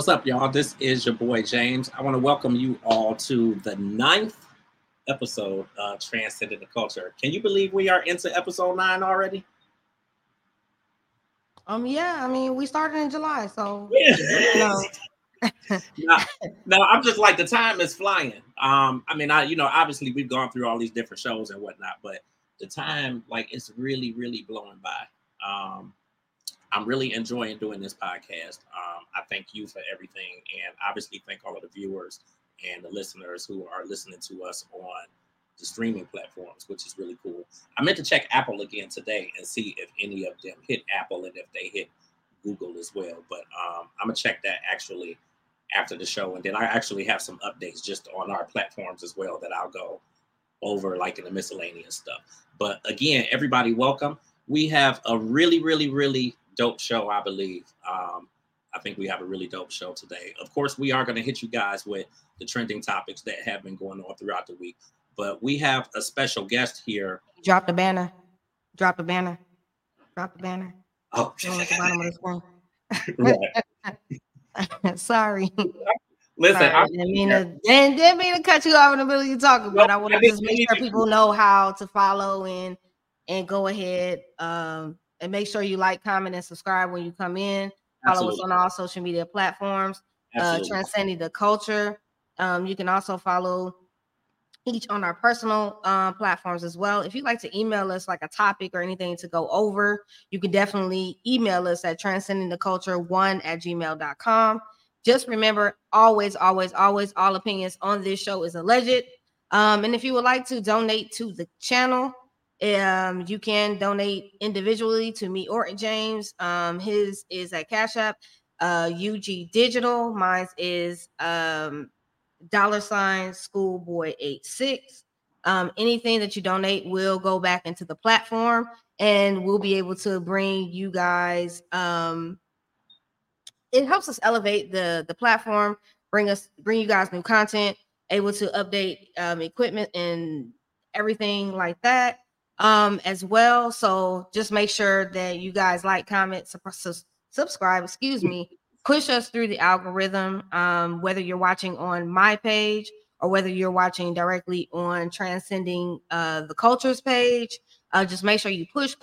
What's up, y'all? This is your boy, James. I want to welcome you all to the 9th episode of Transcending the Culture. Can you believe we are into episode 9 already? Yeah, I mean, we started in July, so... Yeah. No, I'm just like, the time is flying. I mean, obviously we've gone through all these different shows and whatnot, but the time, it's really, really blowing by. I'm really enjoying doing this podcast. I thank you for everything, and obviously thank all of the viewers and the listeners who are listening to us on the streaming platforms, which is really cool. I meant to check Apple again today and see if any of them hit Apple and if they hit Google as well. But I'm going to check that actually after the show. And then I actually have some updates just on our platforms as well that I'll go over in the miscellaneous stuff. But again, everybody, welcome. We have a really, really, really dope show, I believe. I think we have a really dope show today. Of course, we are going to hit you guys with the trending topics that have been going on throughout the week. But we have a special guest here. Drop the banner. Drop the banner. Drop the banner. Oh, at the bottom of the screen. Sorry. Listen, sorry. I didn't mean to cut you off in the middle of you talking, but I want to just make sure people know how to follow and go ahead. And make sure you like, comment, and subscribe when you come in. Absolutely. Follow us on all social media platforms. Transcending the Culture. You can also follow each on our personal platforms as well. If you'd like to email us a topic or anything to go over, you can definitely email us at transcendingtheculture1@gmail.com. Just remember, always, always, always, all opinions on this show is alleged. And if you would like to donate to the channel, you can donate individually to me or James. His is at Cash App, UG Digital. Mine is $schoolboy86. Anything that you donate will go back into the platform, and we'll be able to bring you guys. It helps us elevate the platform, bring you guys new content, able to update equipment and everything like that. As well. So just make sure that you guys like, comment, subscribe, push us through the algorithm, whether you're watching on my page or whether you're watching directly on Transcending the Culture's page. Just make sure you push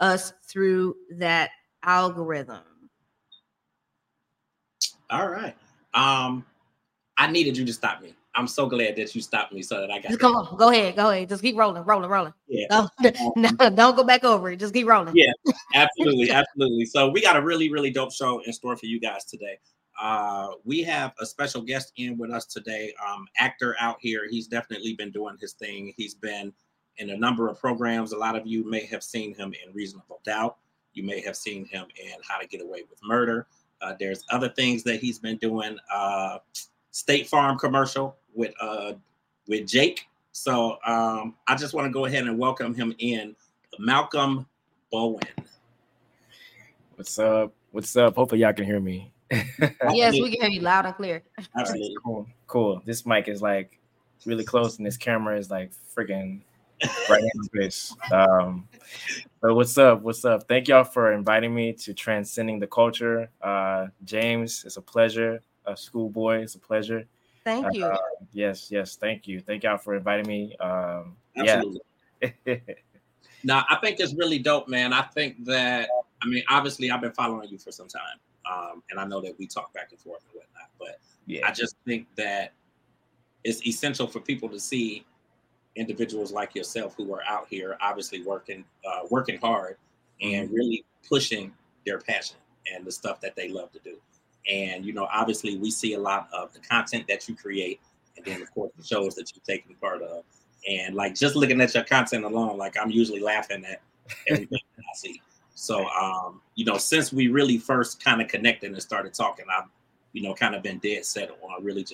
us through that algorithm. All right. I needed you to stop me. I'm so glad that you stopped me so that I got. Come on, go ahead. Just keep rolling. Yeah. Don't go back over it. Just keep rolling. Yeah, absolutely. So we got a really, really dope show in store for you guys today. We have a special guest in with us today, actor out here. He's definitely been doing his thing. He's been in a number of programs. A lot of you may have seen him in Reasonable Doubt. You may have seen him in How to Get Away with Murder. There's other things that he's been doing. State Farm commercial with Jake. So I just want to go ahead and welcome him in, Malcolm Bowen. What's up? Hopefully y'all can hear me. Yes, we can hear you loud and clear. Absolutely. Cool. This mic is really close, and this camera is freaking right in the face. But what's up? Thank y'all for inviting me to Transcending the Culture. James, it's a pleasure. Schoolboy, it's a pleasure. Thank you. Yes, thank you. Thank y'all for inviting me. Absolutely. Yeah. Now, I think it's really dope, man. I think that, obviously I've been following you for some time. And I know that we talk back and forth and whatnot, but yeah. I just think that it's essential for people to see individuals like yourself who are out here, obviously working hard and really pushing their passion and the stuff that they love to do. And, obviously we see a lot of the content that you create and then, of course, the shows that you're taking part of. And, just looking at your content alone, I'm usually laughing at everything that I see. So, since we really first kind of connected and started talking, I've, kind of been dead set on really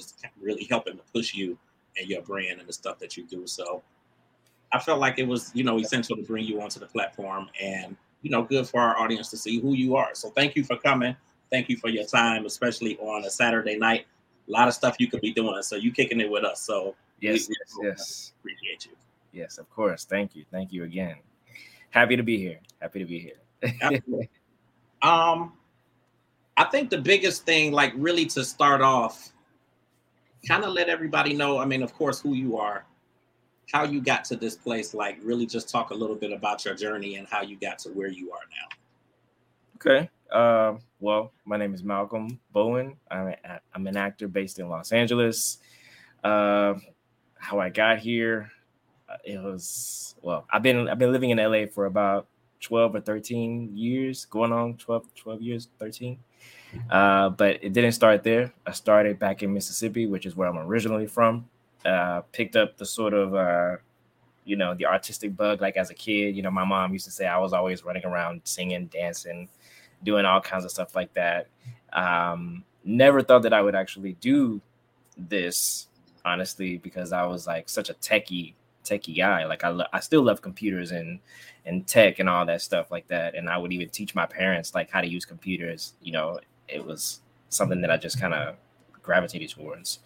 helping to push you and your brand and the stuff that you do. So I felt like it was, essential to bring you onto the platform and, good for our audience to see who you are. So thank you for coming. Thank you for your time, especially on a Saturday night. A lot of stuff you could be doing, so you kicking it with us. So yes, appreciate you. Yes, of course. Thank you again. Happy to be here. Absolutely. I think the biggest thing, like really to start off, kind of let everybody know, I mean, of course, who you are, how you got to this place, like really just talk a little bit about your journey and how you got to where you are now. Okay. Well, my name is Malcolm Bowen. I'm an actor based in Los Angeles. How I got here, it was, well, I've been living in LA for about 12 or 13 years, going on 12 years, 13. But it didn't start there. I started back in Mississippi, which is where I'm originally from. Picked up the sort of, the artistic bug, like as a kid. You know, my mom used to say I was always running around singing, dancing, doing all kinds of stuff like that. Never thought that I would actually do this, honestly, because I was like such a techie guy. Like I still love computers and tech and all that stuff like that. And I would even teach my parents like how to use computers. You know, it was something that I just kind of gravitated towards.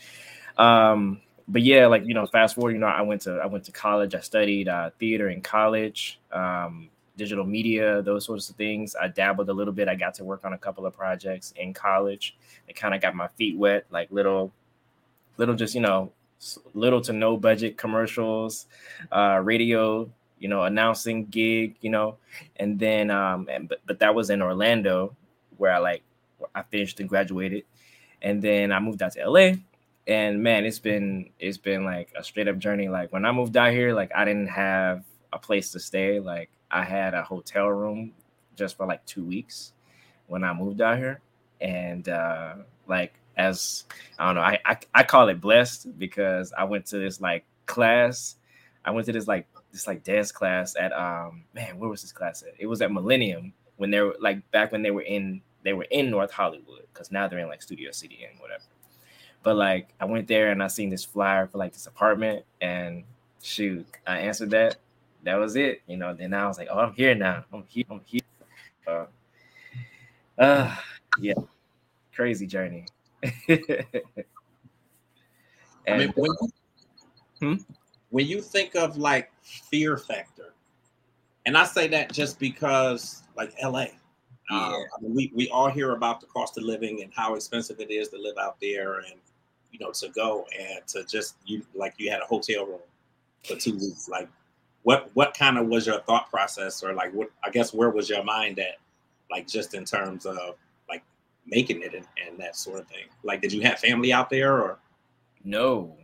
But yeah, like, you know, fast forward, you know, I went to college. I studied theater in college, digital media, those sorts of things. I dabbled a little bit. I got to work on a couple of projects in college. I kind of got my feet wet, like little just, you know, little to no budget commercials, radio, you know, announcing gig, you know, and then but that was in Orlando where I finished and graduated, and then I moved out to LA. And man, it's been like a straight up journey. Like when I moved out here, like I didn't have a place to stay. Like I had a hotel room just for like 2 weeks when I moved out here, and as I don't know, I call it blessed because I went to this like class. I went to this dance class at where was this class at? It was at Millennium when they were like back when they were in North Hollywood, because now they're in like Studio City and whatever. But like I went there and I seen this flyer for like this apartment, and shoot, I answered that. That was it, you know. Then I was like, oh, I'm here now. I'm here. Yeah, crazy journey. I mean, when you think of like fear factor, and I say that just because like LA, I mean, we all hear about the cost of living and how expensive it is to live out there, and you know, to go and to just you had a hotel room for 2 weeks. Like, what kind of was your thought process, or like what, I guess, where was your mind at, like just in terms of like making it and that sort of thing? Like, did you have family out there or no?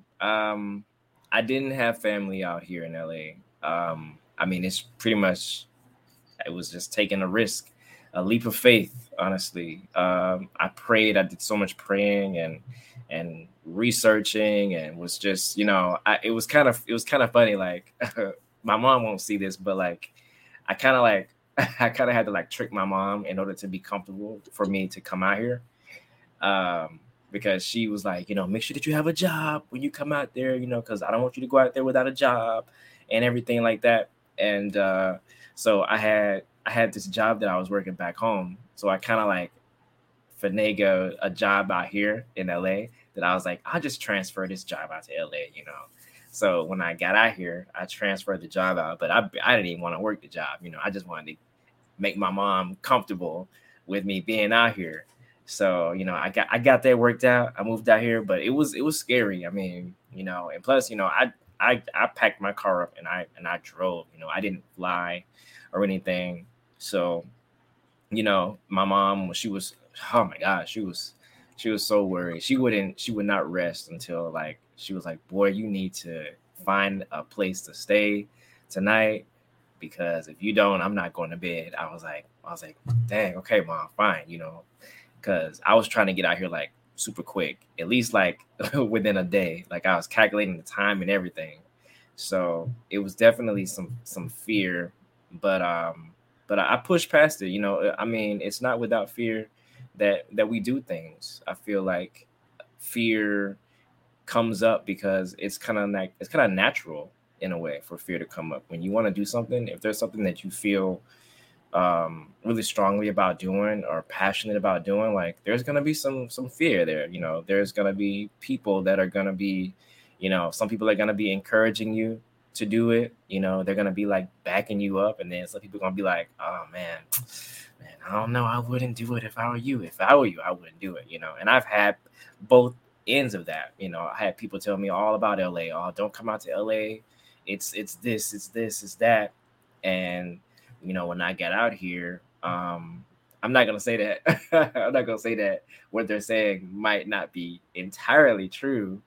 I didn't have family out here in LA. I mean, it was just taking a risk. A leap of faith, honestly. I prayed. I did so much praying and researching, and was just, you know, it was kind of funny. Like my mom won't see this, but like I kind of had to like trick my mom in order to be comfortable for me to come out here, because she was like, you know, make sure that you have a job when you come out there, you know, because I don't want you to go out there without a job and everything like that. And so I had this job that I was working back home. So I kind of like finagled a job out here in LA that I was like, I'll just transfer this job out to LA, you know? So when I got out here, I transferred the job out, but I didn't even want to work the job. You know, I just wanted to make my mom comfortable with me being out here. So, you know, I got that worked out. I moved out here, but it was scary. I mean, you know, and plus, you know, I packed my car up and I drove, you know, I didn't fly or anything. So, you know, my mom, she was so worried. She would not rest until like, she was like, boy, you need to find a place to stay tonight, because if you don't, I'm not going to bed. I was like, dang, okay, mom, fine. You know, cause I was trying to get out here like super quick, at least like within a day. Like I was calculating the time and everything. So it was definitely some fear, but I pushed past it, you know. I mean, it's not without fear that we do things. I feel like fear comes up because it's kind of natural in a way for fear to come up. When you want to do something, if there's something that you feel really strongly about doing or passionate about doing, like there's going to be some fear there, you know. There's going to be people that are going to be, you know, some people are going to be encouraging you to do it, you know, they're going to be like backing you up. And then some people going to be like, oh, man, I don't know. I wouldn't do it if I were you. If I were you, I wouldn't do it, you know. And I've had both ends of that. You know, I had people tell me all about L.A. Oh, don't come out to L.A. It's this, it's that. And, you know, when I got out here, I'm not going to say that. I'm not going to say that what they're saying might not be entirely true.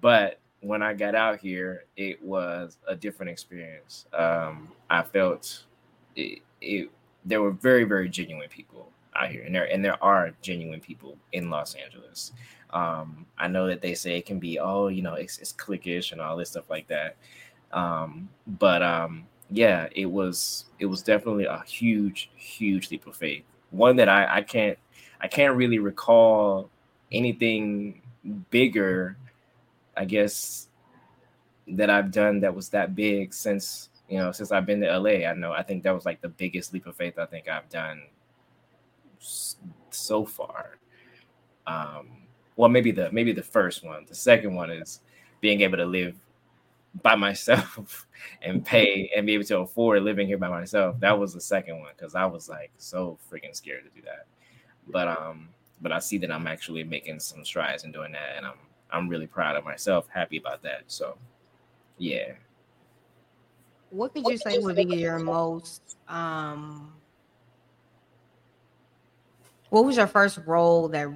But when I got out here, it was a different experience. I felt it. There were very, very genuine people out here. And there are genuine people in Los Angeles. I know that they say it can be, oh, you know, it's cliquish and all this stuff like that. Yeah, it was definitely a huge, huge leap of faith. One that I can't really recall anything bigger, I guess, that I've done that was that big since I've been to LA. I think that was like the biggest leap of faith I think I've done so far. Well, maybe the first one. The second one is being able to live by myself and pay and be able to afford living here by myself. That was the second one, because I was like so freaking scared to do that. But I see that I'm actually making some strides in doing that, and I'm really proud of myself, happy about that. So yeah. What could you say would be your most what was your first role that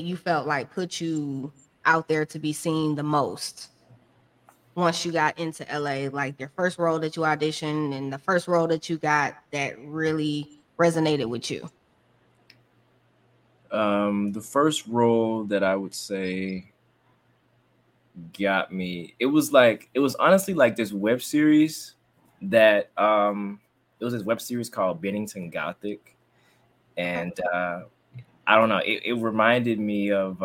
you felt like put you out there to be seen the most? Once you got into LA, like your first role that you auditioned and the first role that you got that really resonated with you? The first role that I would say got me, it was honestly like this web series that, it was this web series called Bennington Gothic. And I don't know, it reminded me of,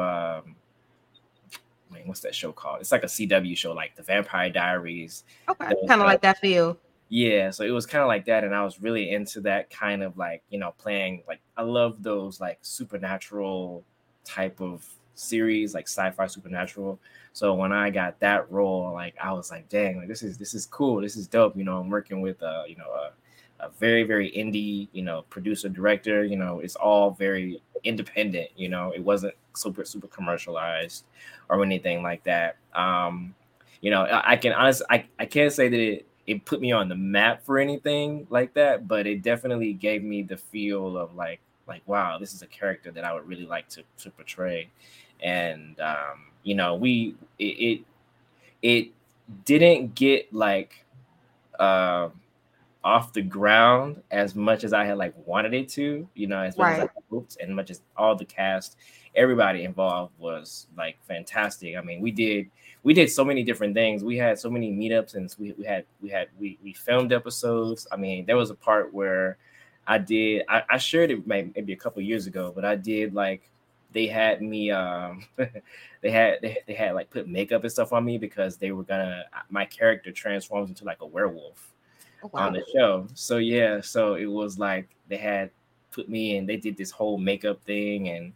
what's that show called? It's like a CW show, like The Vampire Diaries. Okay, kind of like that for you. Yeah, so it was kind of like that, and I was really into that kind of like, you know, playing like, I love those like supernatural type of series, like sci-fi supernatural. So when I got that role, like I was like, dang, like this is cool, this is dope. You know, I'm working with a very, very indie, you know, producer director. You know, it's all very independent. You know, it wasn't super commercialized or anything like that. You know, I can honestly, I can't say that it put me on the map for anything like that, but it definitely gave me the feel of like wow, this is a character that I would really like to portray. And you know, it didn't get like off the ground as much as I had like wanted it to, you know, as much right. as I hoped, and much as all the cast, everybody involved was like fantastic. I mean, we did so many different things. We had so many meetups, and we filmed episodes. I mean, there was a part where I shared it maybe a couple years ago, but I did like, they had me, they had like put makeup and stuff on me because they were my character transforms into like a werewolf. Oh, wow. On the show. So yeah, so it was like they had put me in, they did this whole makeup thing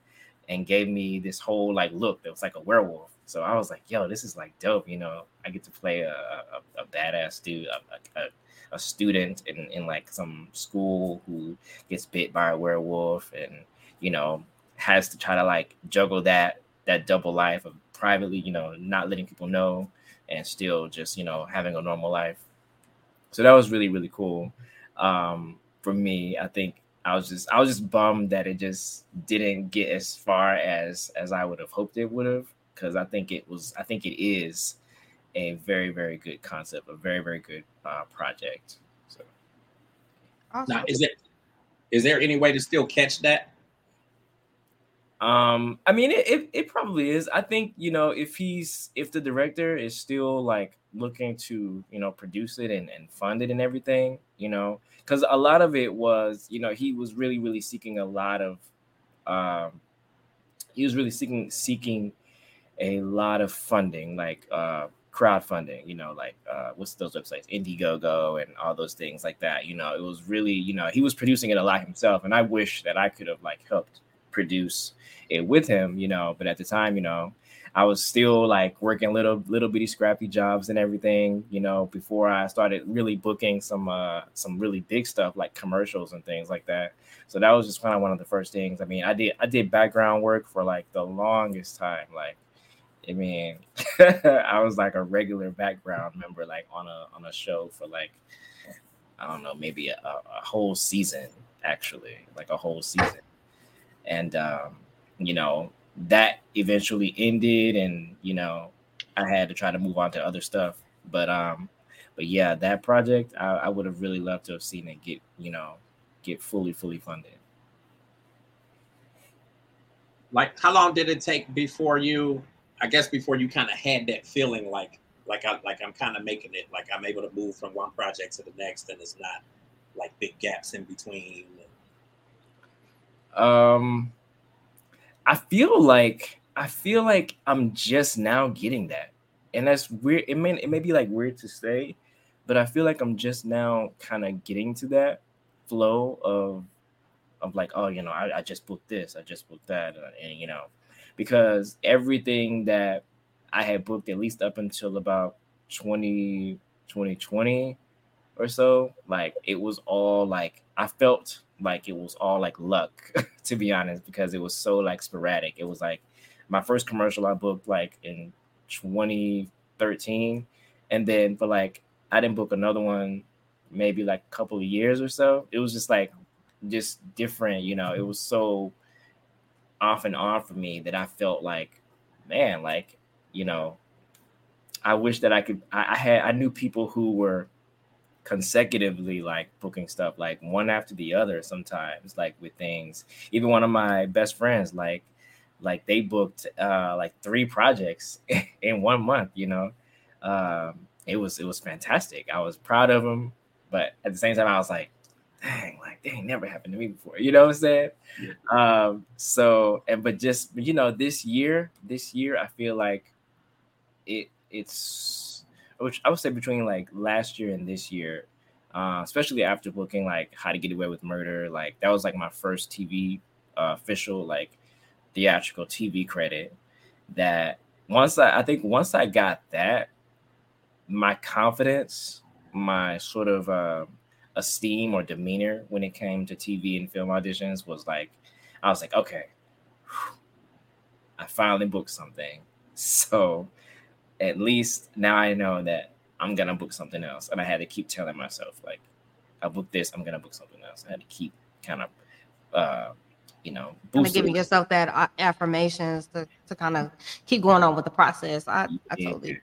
and gave me this whole like look that was like a werewolf. So I was like, yo, this is like dope, you know, I get to play a badass dude, a student in like some school who gets bit by a werewolf, and you know, has to try to like juggle that double life of privately, you know, not letting people know and still just, you know, having a normal life. So that was really, really cool for me. I think I was just bummed that it just didn't get as far as I would have hoped it would have, because I think it is a very, very good concept, a very, very good project. So, awesome. Now, is there any way to still catch that? I mean, it probably is. I think, you know, if the director is still like looking to, you know, produce it and fund it and everything, you know, because a lot of it was, you know, he was really, really seeking a lot of, he was really seeking a lot of funding, like crowdfunding, you know, like what's those websites, Indiegogo and all those things like that. You know, it was really, you know, he was producing it a lot himself, and I wish that I could have like helped produce it with him, you know, but at the time, you know, I was still like working little bitty scrappy jobs and everything, you know, before I started really booking some really big stuff like commercials and things like that. So that was just kind of one of the first things. I mean, I did background work for like the longest time. Like, I mean, I was like a regular background member, like on a show for like, I don't know, maybe a whole season, actually, like a whole season. And, you know, that eventually ended, and you know, I had to try to move on to other stuff. But yeah, that project I would have really loved to have seen it get fully funded. Like, how long did it take before you kind of had that feeling like I'm kind of making it, like I'm able to move from one project to the next, and it's not like big gaps in between? I feel like I'm just now getting that, and that's weird. It may be like weird to say, but I feel like I'm just now kind of getting to that flow of like, oh, you know, I just booked this, I just booked that, and you know, because everything that I had booked, at least up until about 2020 or so, like it was all like, I felt like it was all like luck, to be honest, because it was so like sporadic. It was like my first commercial I booked like in 2013, and then for like I didn't book another one maybe like a couple of years or so. It was just like just different, you know. It was so off and on for me that I felt like, man, like, you know, I wish that I could. I knew people who were consecutively like booking stuff like one after the other sometimes, like with things. Even one of my best friends, like they booked like 3 projects in 1 month, you know. It was fantastic. I was proud of them, but at the same time I was like, dang, like they ain't never happened to me before, you know what I'm saying? Yeah. But just, you know, this year I feel like it's which I would say between like last year and this year, especially after booking like How to Get Away with Murder, like that was like my first TV official like theatrical TV credit. That once I got that, my confidence, my sort of esteem or demeanor when it came to TV and film auditions was like, I was like, okay, I finally booked something. So at least now I know that I'm going to book something else. And I had to keep telling myself, like, I booked this, I'm going to book something else. I had to keep kind of, you know, boosting. Giving yourself that affirmations to kind of keep going on with the process. I totally get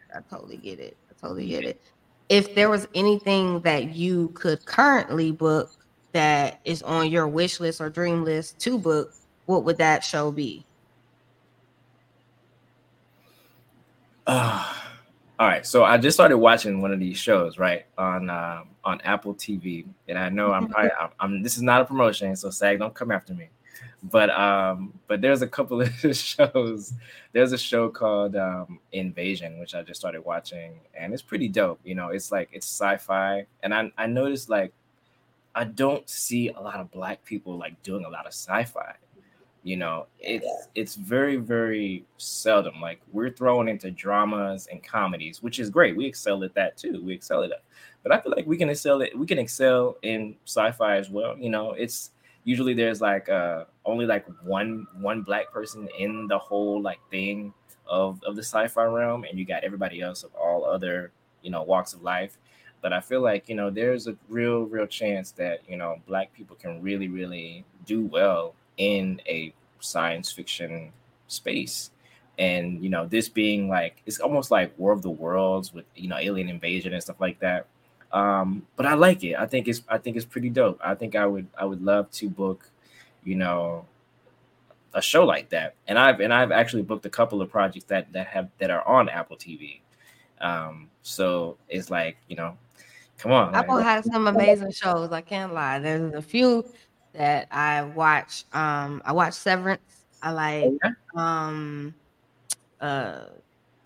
it. I totally get it. If there was anything that you could currently book that is on your wish list or dream list to book, what would that show be? All right, so I just started watching one of these shows, right, on Apple TV, and I know I'm this is not a promotion, so SAG don't come after me, but there's a couple of shows. There's a show called Invasion, which I just started watching, and it's pretty dope. You know, it's like it's sci-fi, and I noticed like I don't see a lot of Black people like doing a lot of sci-fi. You know, it's very, very seldom. Like we're thrown into dramas and comedies, which is great. We excel at that too. We excel at that. But I feel like we can excel in sci-fi as well. You know, it's usually there's like only like one Black person in the whole like thing of the sci-fi realm, and you got everybody else of all other, you know, walks of life. But I feel like, you know, there's a real chance that, you know, Black people can really, really do well in a science fiction space. And, you know, this being like, it's almost like War of the Worlds with, you know, alien invasion and stuff like that. But I like it. I think it's pretty dope. I think I would love to book, you know, a show like that. And I've actually booked a couple of projects that are on Apple TV. So it's like, you know, come on. Apple has some amazing shows. I can't lie. There's a few that I watch. I watch Severance. I like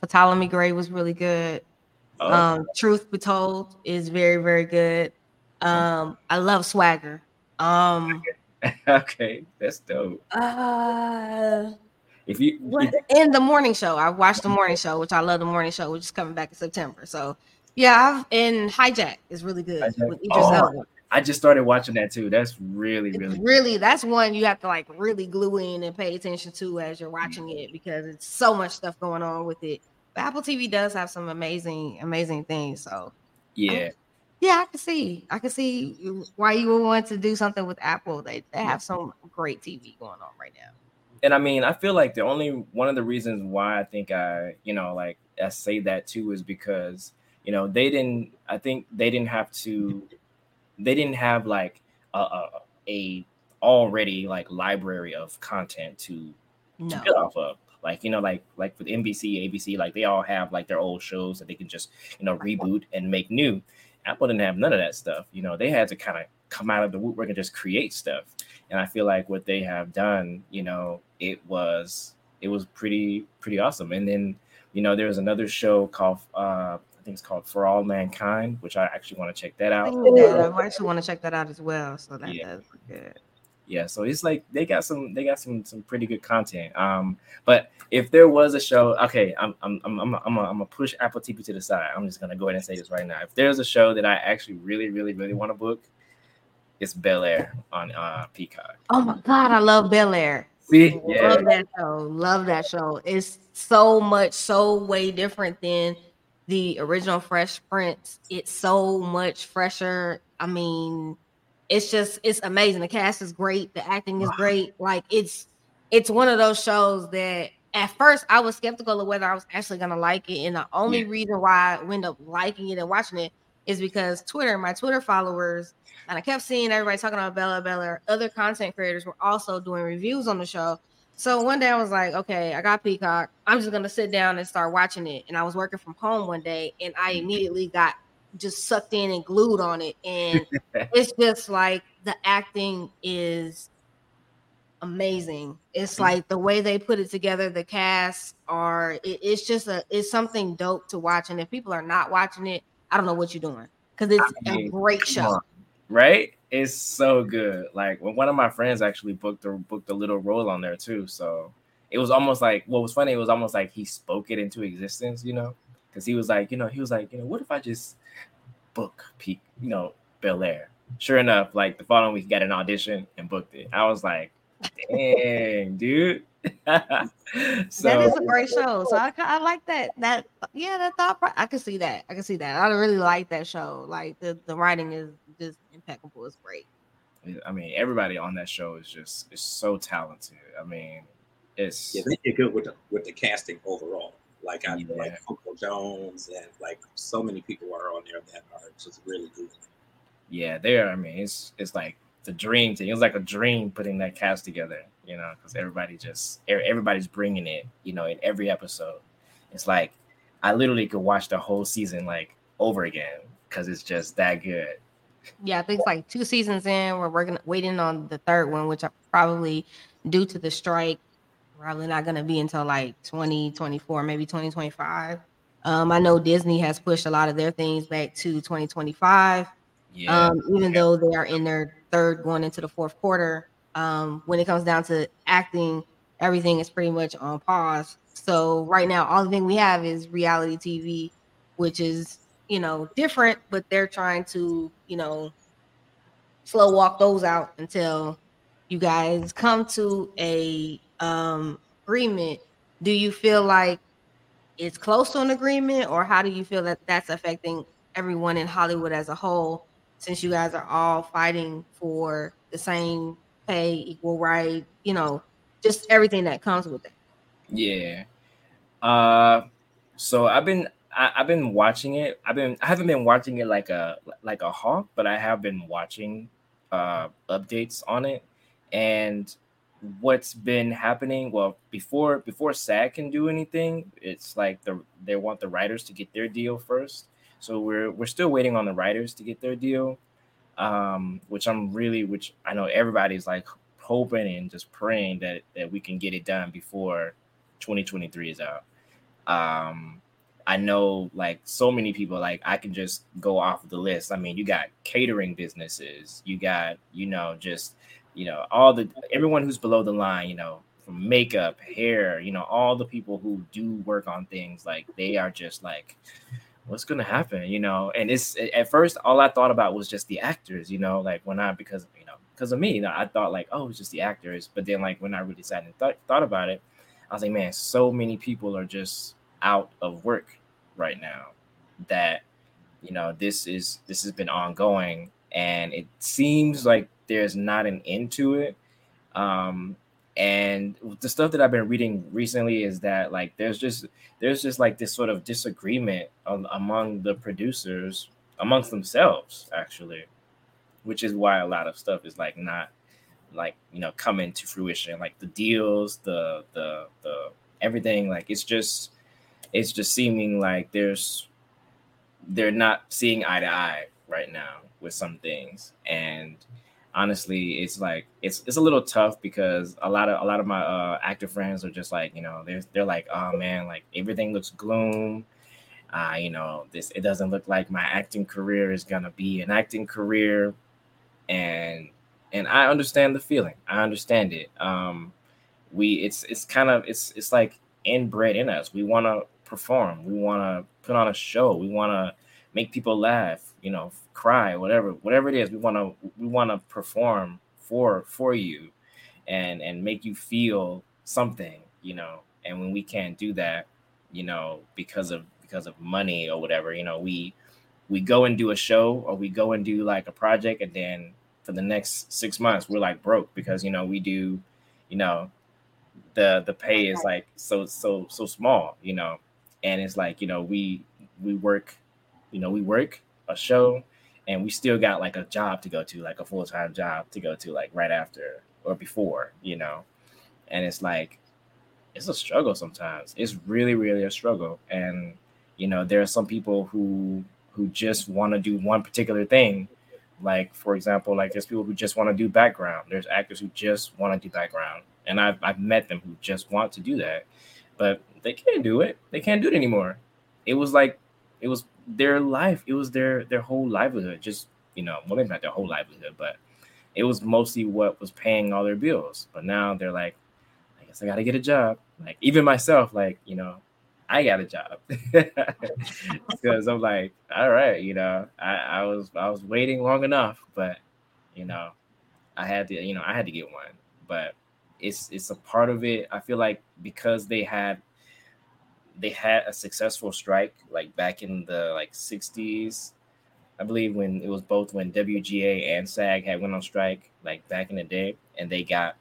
Ptolemy Gray was really good. Truth Be Told is very, very good. I love Swagger. Okay, that's dope. In The Morning Show. I watched The Morning Show, which I love. The Morning Show, which is coming back in September. So yeah, and Hijack is really good. With I just started watching that too. That's really, really, really good. That's one you have to like really glue in and pay attention to as you're watching it, because it's so much stuff going on with it. But Apple TV does have some amazing, amazing things. So yeah. Yeah, I can see why you would want to do something with Apple. They have some great TV going on right now. And I mean, I feel like the only one of the reasons why I think I say that too is because, you know, they didn't have like a already like library of content to get off of. Like, you know, like with NBC, ABC, like they all have like their old shows that they can just, you know, reboot and make new. Apple didn't have none of that stuff. You know, they had to kind of come out of the woodwork and just create stuff. And I feel like what they have done, you know, it was pretty awesome. And then, you know, there was another show called I think it's called For All Mankind, which I actually want to check that out. Yeah, I actually want to check that out as well. So that does look good. Yeah, so it's like they got some pretty good content. But if there was a show, okay, I'm gonna push Apple TV to the side. I'm just gonna go ahead and say this right now. If there's a show that I actually really, really, really want to book, it's Bel Air on Peacock. Oh my God, I love Bel Air. See, yeah. Love that show. It's so way different than the original Fresh Prince. It's so much fresher. I mean, it's amazing. The cast is great. The acting is great. Like it's one of those shows that at first I was skeptical of whether I was actually going to like it. And the only reason why I ended up liking it and watching it is because my Twitter followers, and I kept seeing everybody talking about Bel Air. Other content creators were also doing reviews on the show. So one day I was like, okay, I got Peacock. I'm just going to sit down and start watching it. And I was working from home one day and I immediately got just sucked in and glued on it, and it's just like the acting is amazing. It's like the way they put it together, the cast it's something dope to watch. And if people are not watching it, I don't know what you're doing, because it's a great show, right? It's so good. Like when one of my friends actually booked a little role on there too, so it was almost like, what was funny, it was almost like he spoke it into existence, you know. Because he was like, what if I just book Peak, you know, Bel Air? Sure enough, like the following week, he got an audition and booked it. I was like, dang, dude. So that is a great show. So I like that. That thought. I can see that. I really like that show. Like the writing is just impeccable. It's great. I mean, everybody on that show is so talented. I mean, they did good with the casting overall. Like like Coco Jones and like so many people are on there that are just really good. Yeah, there. I mean, it's like the dream thing. It was like a dream putting that cast together, you know, because everybody's bringing it, you know, in every episode. It's like I literally could watch the whole season like over again because it's just that good. Yeah, I think it's like 2 seasons in. We're waiting on the 3rd one, which I probably due to the strike. Probably not going to be until like 2024, maybe 2025. I know Disney has pushed a lot of their things back to 2025. Yeah. Even though they are in their 3rd going into the 4th quarter. When it comes down to acting, everything is pretty much on pause. So right now, all the thing we have is reality TV, which is, you know, different, but they're trying to, you know, slow walk those out until you guys come to a agreement. Do you feel like it's close to an agreement, or how do you feel that that's affecting everyone in Hollywood as a whole, since you guys are all fighting for the same pay, equal right, you know, just everything that comes with it? Yeah. So I've been watching it. I haven't been watching it like a hawk, but I have been watching updates on it. And what's been happening, well, before SAG can do anything, it's like they want the writers to get their deal first. So we're still waiting on the writers to get their deal, which I know everybody's like hoping and just praying that we can get it done before 2023 is out. I know like so many people, like I can just go off the list. I mean, you got catering businesses, you got, you know, just, you know, everyone who's below the line, you know, from makeup, hair, you know, all the people who do work on things, like, they are just like, what's going to happen, you know? And it's, at first, all I thought about was just the actors, you know, like, when I, because of me, you know, I thought like, oh, it's just the actors. But then, like, when I really sat and thought about it, I was like, man, so many people are just out of work right now that, you know, this has been ongoing, and it seems like there's not an end to it. And the stuff that I've been reading recently is that, like, there's just like this sort of disagreement among the producers, amongst themselves, actually, which is why a lot of stuff is, like, not, like, you know, coming to fruition, like the deals, the everything. Like, it's just seeming like they're not seeing eye to eye right now with some things. And honestly, it's like it's a little tough, because a lot of my actor friends are just like, you know, they're like, oh man, like, everything looks gloom. You know, it doesn't look like my acting career is gonna be an acting career, and I understand the feeling. I understand it. It's like inbred in us. We want to perform. We want to put on a show. We want to make people laugh, you know, cry, whatever it is. We want to perform for you, and make you feel something, you know. And when we can't do that, you know, because of money or whatever, you know, we go and do a show, or we go and do like a project, and then for the next 6 months we're like broke, because, you know, we do, you know, the pay is like so small, you know. And it's like, you know, we work a show, and we still got like a job to go to, like a full-time job to go to, like right after or before, you know. And it's like, it's a struggle sometimes. It's really, really a struggle. And, you know, there are some people who just want to do one particular thing. Like, for example, like, there's people who just want to do background. There's actors who just want to do background. And I've met them who just want to do that, but they can't do it. They can't do it anymore. It was like, it was their life. It was their whole livelihood. Just, you know, well, maybe not their whole livelihood, but it was mostly what was paying all their bills. But now they're like, I guess I got to get a job. Like, even myself, like, you know, I got a job, because I'm like, all right, you know, I was waiting long enough, but, you know, I had to get one. But it's a part of it. I feel like because they had a successful strike, like back in the like 60s, I believe, when it was both when WGA and SAG had went on strike, like back in the day, and they got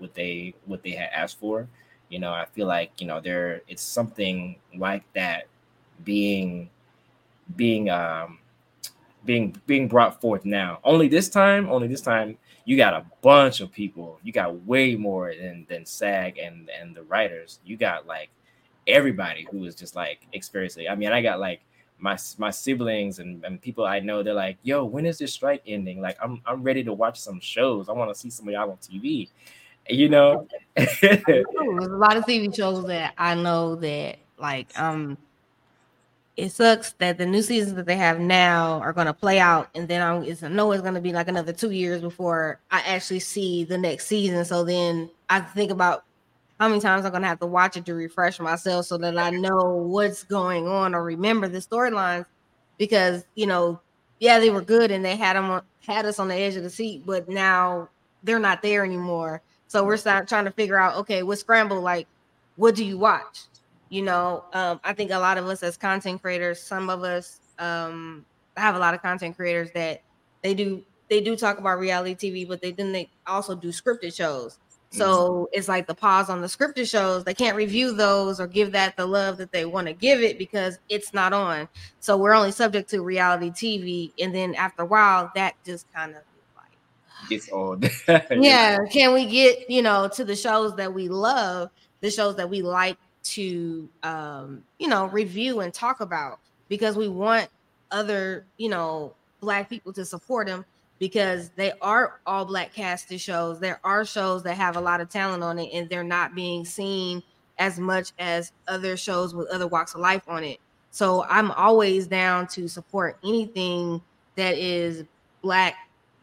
what they had asked for. You know, I feel like, you know, it's something like that being brought forth now. Only this time, you got a bunch of people. You got way more than SAG and the writers. You got like everybody who is just like experiencing. I mean, I got like my siblings and people I know. They're like, "Yo, when is this strike ending? Like, I'm ready to watch some shows. I want to see some of y'all on TV." You know, there's a lot of TV shows that I know that, like, it sucks that the new seasons that they have now are going to play out, and then I know it's going to be like another 2 years before I actually see the next season. So then I think about how many times I'm going to have to watch it to refresh myself so that I know what's going on or remember the storylines, because, you know, yeah, they were good and they had us on the edge of the seat, but now they're not there anymore. So we're trying to figure out, okay, what's scrambled? Like, what do you watch? You know, I think a lot of us as content creators, some of us, I have a lot of content creators that they do talk about reality TV, but they also do scripted shows. So it's like the pause on the scripted shows. They can't review those or give that the love that they want to give it because it's not on. So we're only subject to reality TV. And then after a while, that just kind of gets old. Yeah, can we get, you know, to the shows that we love, the shows that we like to you know, review and talk about, because we want other, you know, Black people to support them, because they are all Black casted shows. There are shows that have a lot of talent on it, and they're not being seen as much as other shows with other walks of life on it. So I'm always down to support anything that is Black,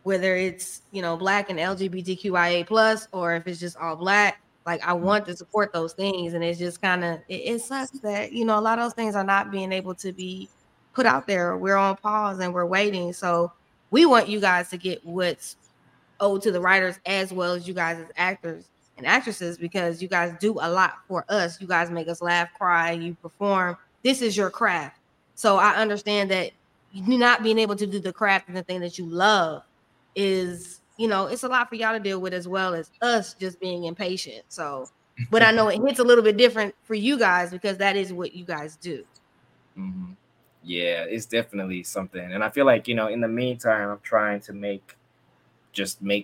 whether it's, you know, Black and LGBTQIA+, or if it's just all Black, Like, I want to support those things. And it's just kind of, it sucks that, you know, a lot of those things are not being able to be put out there. We're on pause and we're waiting. So we want you guys to get what's owed to the writers as well as you guys as actors and actresses, because you guys do a lot for us. You guys make us laugh, cry, you perform. This is your craft. So I understand that not being able to do the craft and the thing that you love is, you know, it's a lot for y'all to deal with as well as us just being impatient. So, but I know it hits a little bit different for you guys because that is what you guys do. Mm-hmm. Yeah, it's definitely something. And I feel like, you know, in the meantime, I'm trying to make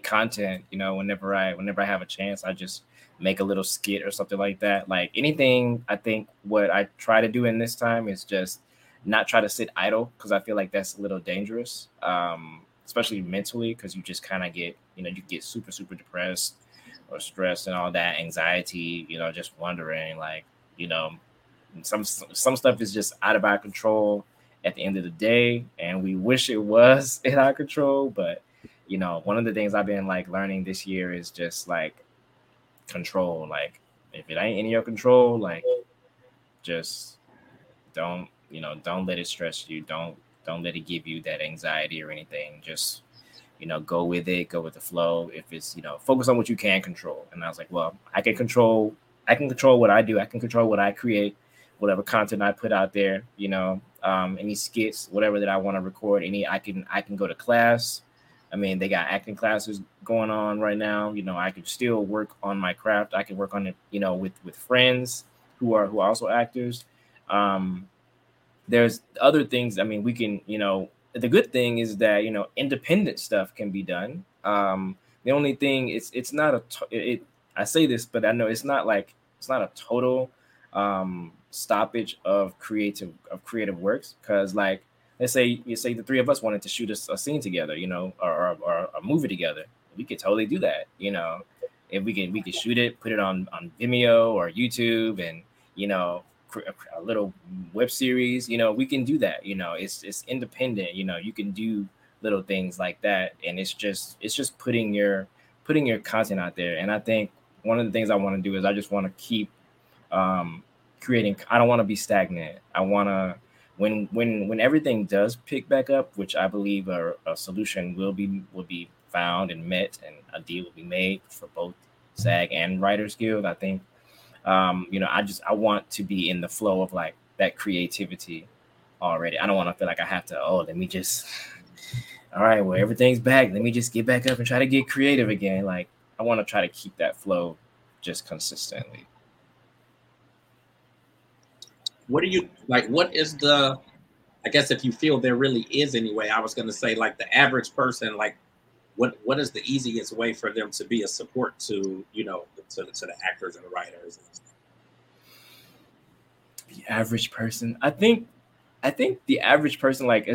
content, you know, whenever I have a chance, I just make a little skit or something like that. Like anything, I think what I try to do in this time is just not try to sit idle, because I feel like that's a little dangerous, especially mentally, because you just kind of get, you know, you get super, super depressed or stressed and all that anxiety, you know, just wondering, like, you know, some stuff is just out of our control at the end of the day, and we wish it was in our control. But, you know, one of the things I've been like learning this year is just like control. Like if it ain't in your control, like just don't, you know, don't let it stress you. Don't let it give you that anxiety or anything. Just, you know, go with it, go with the flow. If it's, you know, focus on what you can control. And I was like, well, I can control what I do. I can control what I create, whatever content I put out there, you know, any skits, whatever that I want to record, I can go to class. I mean, they got acting classes going on right now. You know, I can still work on my craft. I can work on it, you know, with friends who are also actors. There's other things. I mean, we can, you know, the good thing is that, you know, independent stuff can be done. The only thing it's not I say this, but I know it's not a total stoppage of creative works, because like, let's say the three of us wanted to shoot a scene together, you know, or a movie together. We could totally do that, you know. If we could shoot it, put it on Vimeo or YouTube, and you know, a little web series. You know, we can do that. You know, it's independent. You know, you can do little things like that, and it's just putting your content out there. And I think one of the things I want to do is I just want to keep creating. I don't want to be stagnant. I want to. When everything does pick back up, which I believe a solution will be found and met, and a deal will be made for both SAG and Writers Guild, I think, you know, I want to be in the flow of like that creativity already. I don't want to feel like I have to, all right, well, everything's back. Let me just get back up and try to get creative again. Like, I want to try to keep that flow just consistently. What do you like? What is the, I guess if you feel there really is any way, I was going to say like the average person, like what is the easiest way for them to be a support to, you know, to the actors and the writers? The average person, I think the average person, like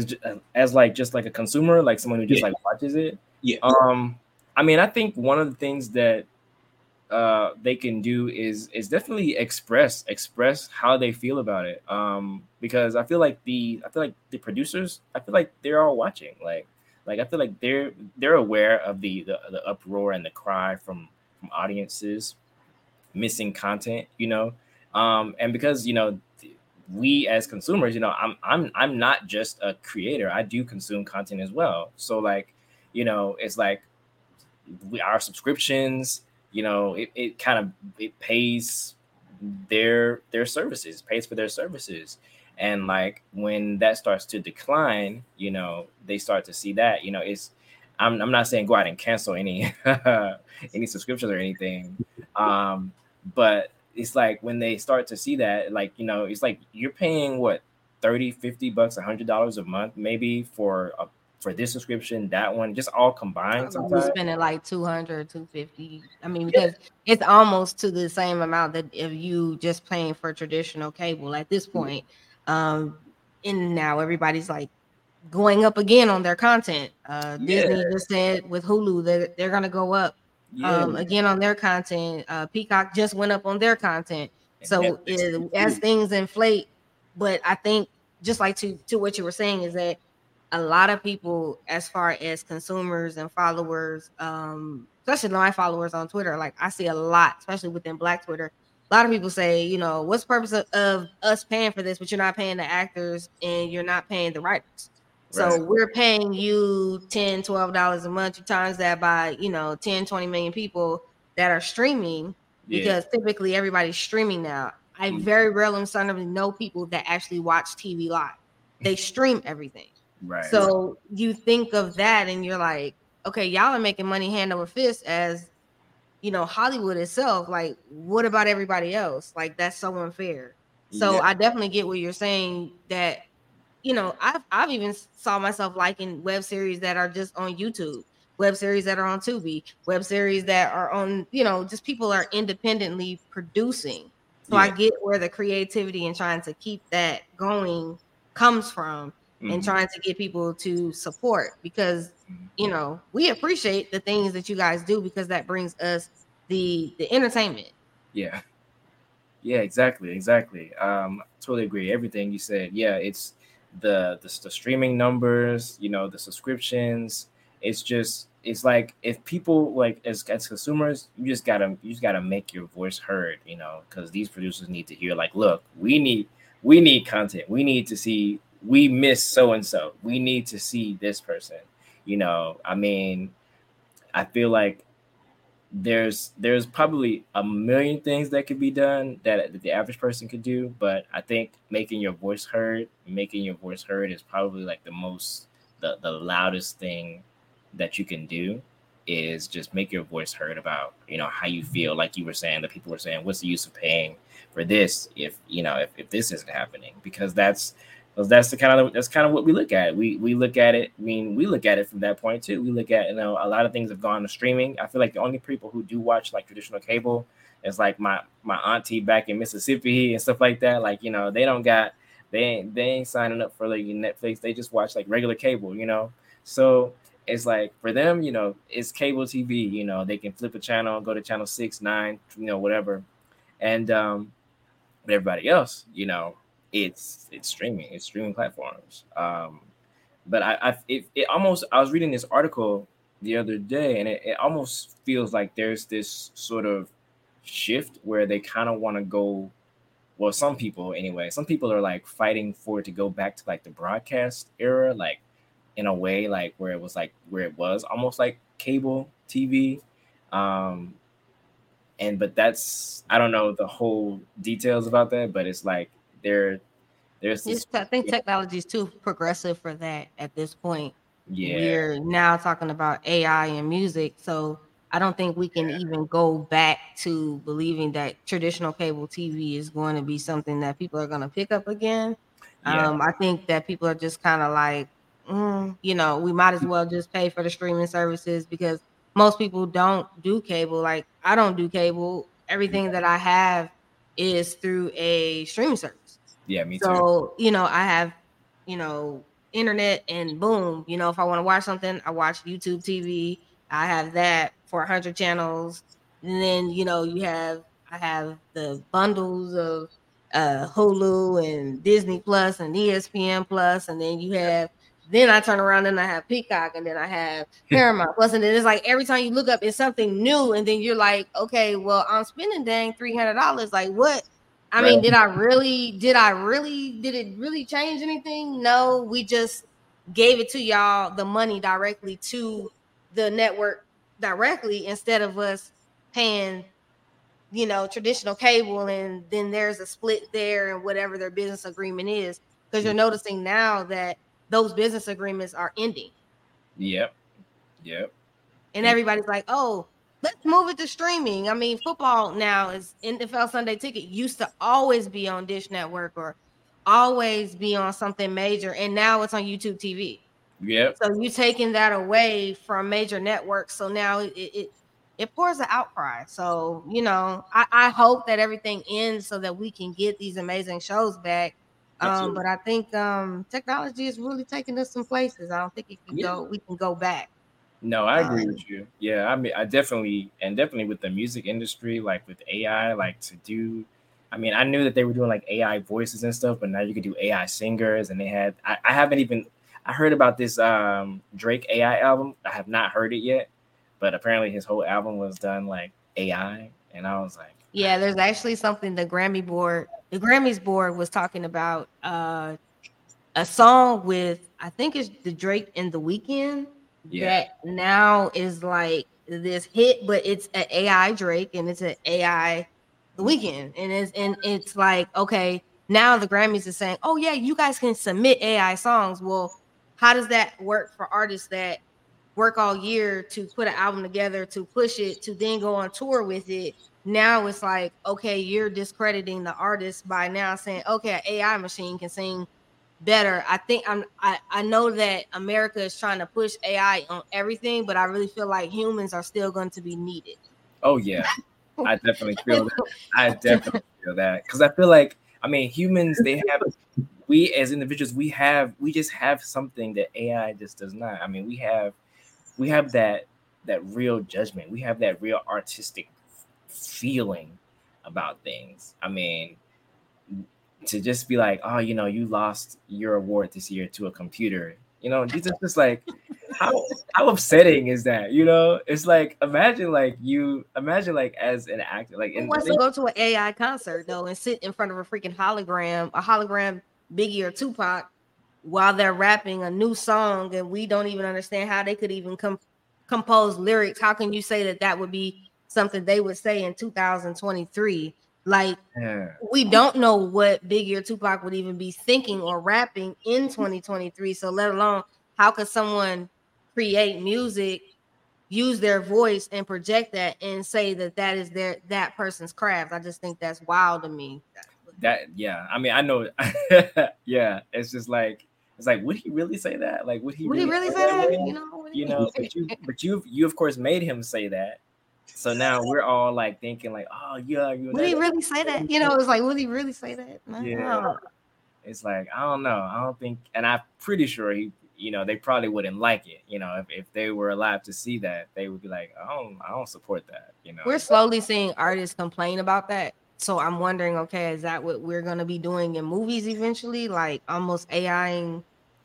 as like just like a consumer, like someone who just like watches it. Yeah. I mean, I think one of the things that they can do is definitely express how they feel about it, because I feel like the producers, I feel like they're all watching, like I feel like they're aware of the uproar and the cry from audiences missing content, you know, and because, you know, we as consumers, you know, I'm not just a creator, I do consume content as well. So like, you know, it's like our subscriptions, you know, it pays their services, pays for their services. And like when that starts to decline, you know, they start to see that, you know, I'm not saying go out and cancel any any subscriptions or anything. But it's like when they start to see that, like, you know, it's like you're paying what, $30, $50, $100 a month, maybe for this subscription, that one, just all combined. Sometimes we're spending like $200, $250. I mean, because it's almost to the same amount that if you just paying for traditional cable at this point. And now everybody's like going up again on their content. Disney just said with Hulu that they're going to go up again on their content. Peacock just went up on their content. And so as things inflate, but I think just like to what you were saying is that a lot of people, as far as consumers and followers, especially my followers on Twitter, like I see a lot, especially within Black Twitter, a lot of people say, you know, what's the purpose of us paying for this, but you're not paying the actors and you're not paying the writers. Right. So we're paying you $10, $12 a month. You times that by, you know, 10, 20 million people that are streaming, because typically everybody's streaming now. I very rarely know people that actually watch TV live. They stream everything. Right. So you think of that and you're like, okay, y'all are making money hand over fist as, you know, Hollywood itself. Like, what about everybody else? Like, that's so unfair. So I definitely get what you're saying, that, you know, I've even saw myself liking web series that are just on YouTube, web series that are on Tubi, web series that are on, you know, just people are independently producing. So I get where the creativity and trying to keep that going comes from. Mm-hmm. And trying to get people to support, because, you know, we appreciate the things that you guys do, because that brings us the entertainment. Yeah, exactly. Totally agree. Everything you said. Yeah, it's the streaming numbers, you know, the subscriptions. It's just, it's like, if people, like, as consumers, you just gotta make your voice heard, you know, because these producers need to hear, like, look, we need content. We need to see. We miss so-and-so. We need to see this person. You know, I mean, I feel like there's probably a million things that could be done that the average person could do. But I think making your voice heard is probably like the loudest thing that you can do, is just make your voice heard about, you know, how you feel. Like you were saying, that people were saying, what's the use of paying for this if, you know, if this isn't happening? Because that's kind of what we look at. We look at it. I mean, we look at it from that point too. We look at, you know, a lot of things have gone to streaming. I feel like the only people who do watch like traditional cable is like my auntie back in Mississippi and stuff like that. Like, you know, they ain't signing up for like Netflix. They just watch like regular cable, you know. So it's like for them, you know, it's cable TV. You know, they can flip a channel, go to channel 6, 9, you know, whatever. And but everybody else, you know, it's streaming platforms. But I was reading this article the other day, and it almost feels like there's this sort of shift where they kind of want to go, well, some people anyway, some people are like fighting for it to go back to like the broadcast era, like in a way, like where it was almost like cable TV. But that's, I don't know the whole details about that, but it's like, I think technology is too progressive for that at this point. Yeah, we're now talking about AI and music, so I don't think we can even go back to believing that traditional cable TV is going to be something that people are going to pick up again. Yeah. I think that people are just kind of like, you know, we might as well just pay for the streaming services, because most people don't do cable. Like, I don't do cable. Everything that I have is through a streaming service. Yeah, me too. So, you know, I have, you know, internet, and boom, you know, if I want to watch something, I watch YouTube TV. I have that for 100 channels. And then, you know, I have the bundles of Hulu and Disney Plus and ESPN Plus. And then then I turn around and I have Peacock, and then I have Paramount Plus. And then it's like every time you look up, it's something new. And then you're like, okay, well, I'm spending dang $300. Like, what? I mean, did it really change anything? No, we just gave it to y'all, the money directly to the network directly, instead of us paying, you know, traditional cable. And then there's a split there and whatever their business agreement is. Because you're noticing now that those business agreements are ending. Yep. And everybody's like, oh, let's move it to streaming. I mean, football now is NFL Sunday Ticket. Used to always be on Dish Network or always be on something major, and now it's on YouTube TV. Yep. So you're taking that away from major networks. So now it pours an outcry. So, you know, I hope that everything ends so that we can get these amazing shows back. But I think technology is really taking us some places. I don't think it can go. We can go back. No, I agree with you. Yeah, I mean, I definitely with the music industry, like with AI, like to do, I mean, I knew that they were doing like AI voices and stuff, but now you could do AI singers, and they had, I haven't even, I heard about this Drake AI album. I have not heard it yet, but apparently his whole album was done like AI, and I was like, yeah, there's actually something the Grammys board was talking about a song with, I think it's the Drake and the Weeknd, that now is like this hit, but it's an AI Drake and it's an AI the Weeknd, and it's like, okay, now the Grammys is saying, oh yeah, you guys can submit AI songs. Well, how does that work for artists that work all year to put an album together, to push it, to then go on tour with it? Now it's like, okay, you're discrediting the artist by now saying, okay, an AI machine can sing better. I think I know that America is trying to push AI on everything, but I really feel like humans are still going to be needed. Oh yeah, I definitely feel that. Because I feel like, I mean, humans, we as individuals, we just have something that AI just does not. I mean, we have that real judgment. We have that real artistic feeling about things. I mean, to just be like, oh, you know, you lost your award this year to a computer. You know, it's just like, how upsetting is that? You know, it's like, imagine as an actor, like, who wants to go to an AI concert though and sit in front of a hologram Biggie or Tupac while they're rapping a new song, and we don't even understand how they could even compose lyrics? How can you say that would be something they would say in 2023? Like, we don't know what Biggie or Tupac would even be thinking or rapping in 2023. So let alone, how could someone create music, use their voice and project that and say that is that person's craft? I just think that's wild to me. That, yeah. I mean, I know. Yeah. It's like, would he really say that? Like, would he really say that? You know, but you of course made him say that. So now we're all like thinking like, oh yeah, would he really say that? You know, it's like, would he really say that? Yeah. It's like, I don't know. I don't think, and I'm pretty sure he, you know, they probably wouldn't like it. You know, if they were alive to see that, they would be like, I don't support that. You know, we're slowly seeing artists complain about that. So I'm wondering, okay, is that what we're gonna be doing in movies eventually? Like almost AIing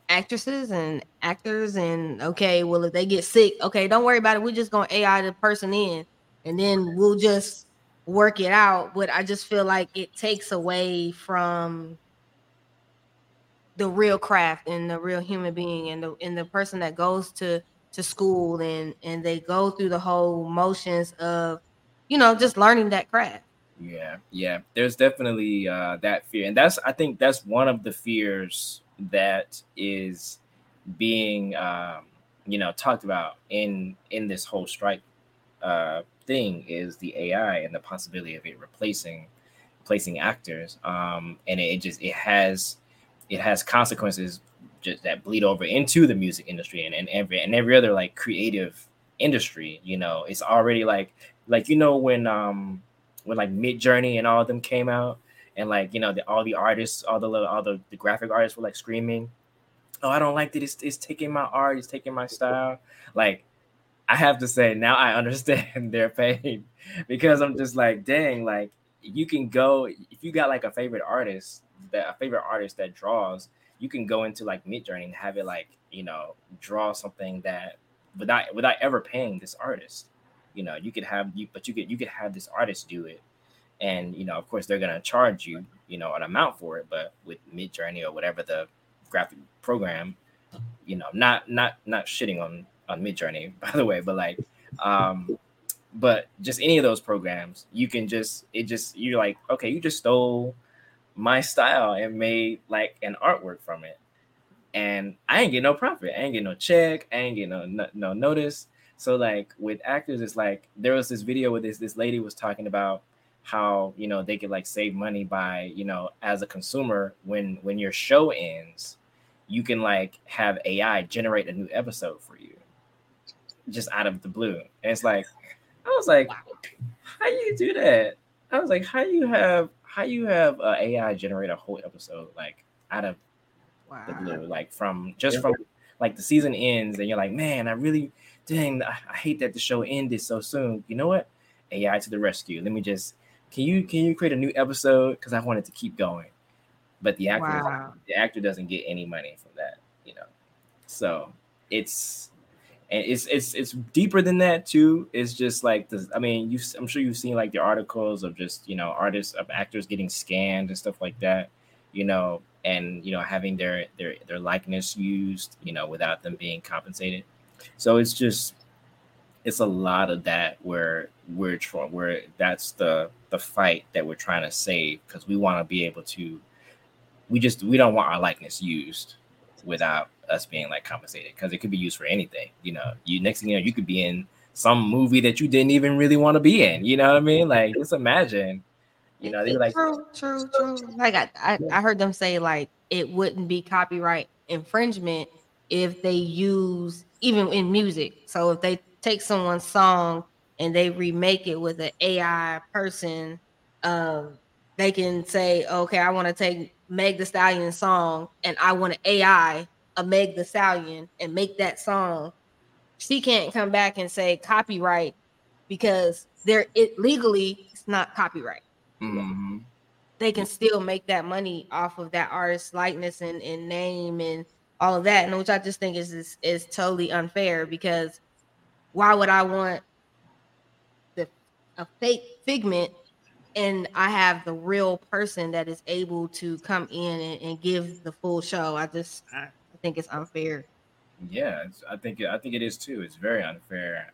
actresses and actors, and okay, well, if they get sick, okay, don't worry about it, we're just gonna AI the person in, and then we'll just work it out. But I just feel like it takes away from the real craft and the real human being and the person that goes to school and they go through the whole motions of, you know, just learning that craft. Yeah, there's definitely that fear, and I think that's one of the fears that is being talked about in this whole strike thing, is the AI and the possibility of it replacing actors, and it has consequences just that bleed over into the music industry and every other like creative industry. You know, it's already like, you know, when like Midjourney and all of them came out, and like, you know, all the artists, all the graphic artists were like screaming, "Oh, I don't like that. It's taking my art. It's taking my style." Like, I have to say, now I understand their pain, because I'm just like, dang, like you can go, if you got like a favorite artist that draws, you can go into like Midjourney and have it like, you know, draw something that without ever paying this artist, you know, you could have this artist do it. And, you know, of course, they're going to charge you, you know, an amount for it. But with Midjourney or whatever the graphic program, you know, not shitting on Midjourney, by the way, but like, but just any of those programs, you can you're like, okay, you just stole my style and made like an artwork from it. And I ain't get no profit. I ain't get no check. I ain't get no notice. So like with actors, it's like, there was this video where this lady was talking about how, you know, they could like save money by, you know, as a consumer, when your show ends, you can like have AI generate a new episode for you just out of the blue. And it's like, I was like, how you do that? I was like, how you have a AI generate a whole episode like out of the blue, like from like the season ends and you're like, man, I hate that the show ended so soon. You know what? AI to the rescue. Let me just, Can you create a new episode? Because I wanted to keep going. But the actor doesn't get any money from that, you know. So it's deeper than that too. It's just like this, I mean, I'm sure you've seen like the articles of just, you know, artists of actors getting scanned and stuff like that, you know, and, you know, having their likeness used, you know, without them being compensated. So it's just, it's a lot of that where that's the fight that we're trying to save, because we want to be able to, we don't want our likeness used without us being like compensated, because it could be used for anything. You know, you next thing you know, you could be in some movie that you didn't even really want to be in. You know what I mean? Like, just imagine. You know, they're like true. Like I heard them say like it wouldn't be copyright infringement if they use, even in music. So if they take someone's song and they remake it with an AI person, they can say, okay, I want to take Meg Thee Stallion song and I want to AI a Meg Thee Stallion and make that song. She can't come back and say copyright, because legally it's not copyright. Mm-hmm. They can still make that money off of that artist's likeness and name and all of that, and which I just think is totally unfair, because why would I want a fake figment and I have the real person that is able to come in and give the full show? I think it's unfair. Yeah, I think it is too. It's very unfair.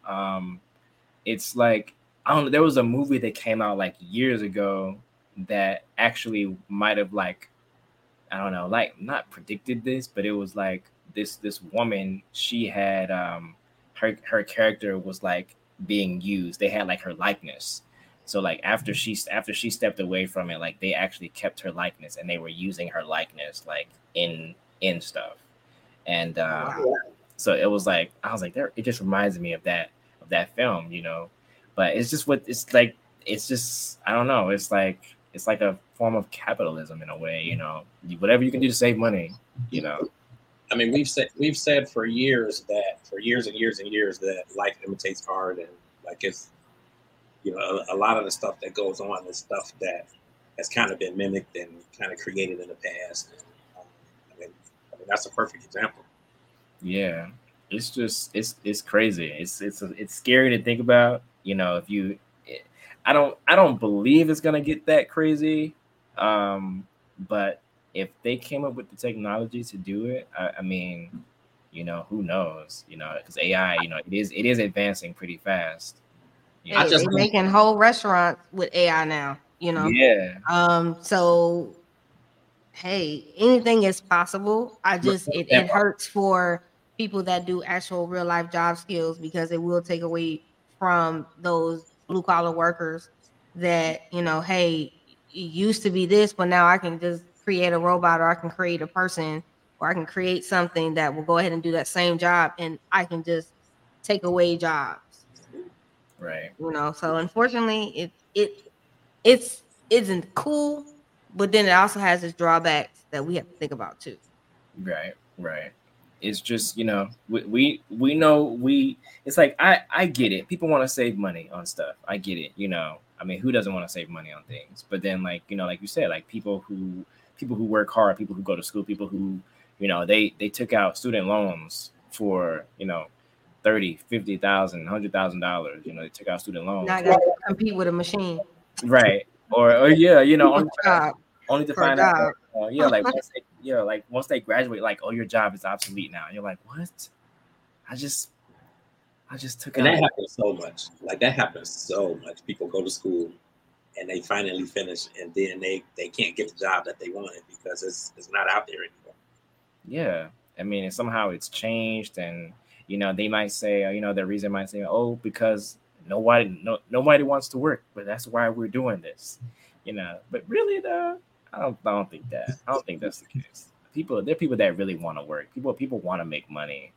It's like, I don't know, there was a movie that came out like years ago that actually might have like, I don't know, like not predicted this, but it was like this woman, she had her character was like being used. They had like her likeness. So like after she stepped away from it, like they actually kept her likeness and they were using her likeness like in stuff. And so it was like, I was like, there, it just reminds me of that film, you know. But it's just what it's like. It's just, I don't know. It's like a form of capitalism in a way, you know. Whatever you can do to save money, you know. I mean, we've said for years and years that life imitates art, and like it's, you know, a lot of the stuff that goes on is stuff that has kind of been mimicked and kind of created in the past. And, I mean, that's a perfect example. Yeah, it's just it's crazy. It's scary to think about. You know, I don't believe it's gonna get that crazy, but if they came up with the technology to do it, I mean, you know, who knows? You know, because AI, you know, it is advancing pretty fast. You know? Hey, they're making whole restaurants with AI now. You know, yeah. So, hey, anything is possible. It hurts for people that do actual real life job skills, because it will take away from those blue-collar workers that, you know, hey, it used to be this, but now I can just create a robot, or I can create a person, or I can create something that will go ahead and do that same job, and I can just take away jobs. Right. You know, so unfortunately, it isn't cool, but then it also has its drawbacks that we have to think about too. Right. It's just, you know, we know it's like, I get it. People want to save money on stuff. I get it. You know, I mean, who doesn't want to save money on things? But then, like, you know, like you said, like people who work hard, people who go to school, people who, you know, they took out student loans for, you know, $30,000, $50,000, $100,000. You know, they took out student loans. Now I got to compete with a machine. Right. Or yeah, you know, only to find out. Yeah, like once they graduate, like, oh, your job is obsolete now. And you're like, what? I just took it. And that happens so much. Like that happens so much. People go to school and they finally finish, and then they can't get the job that they wanted because it's not out there anymore. Yeah. I mean, and somehow it's changed, and you know, they might say, you know, the reason might say, oh, because nobody wants to work, but that's why we're doing this. You know, but really though, I don't think that. I don't think that's the case. There are people that really want to work. People want to make money.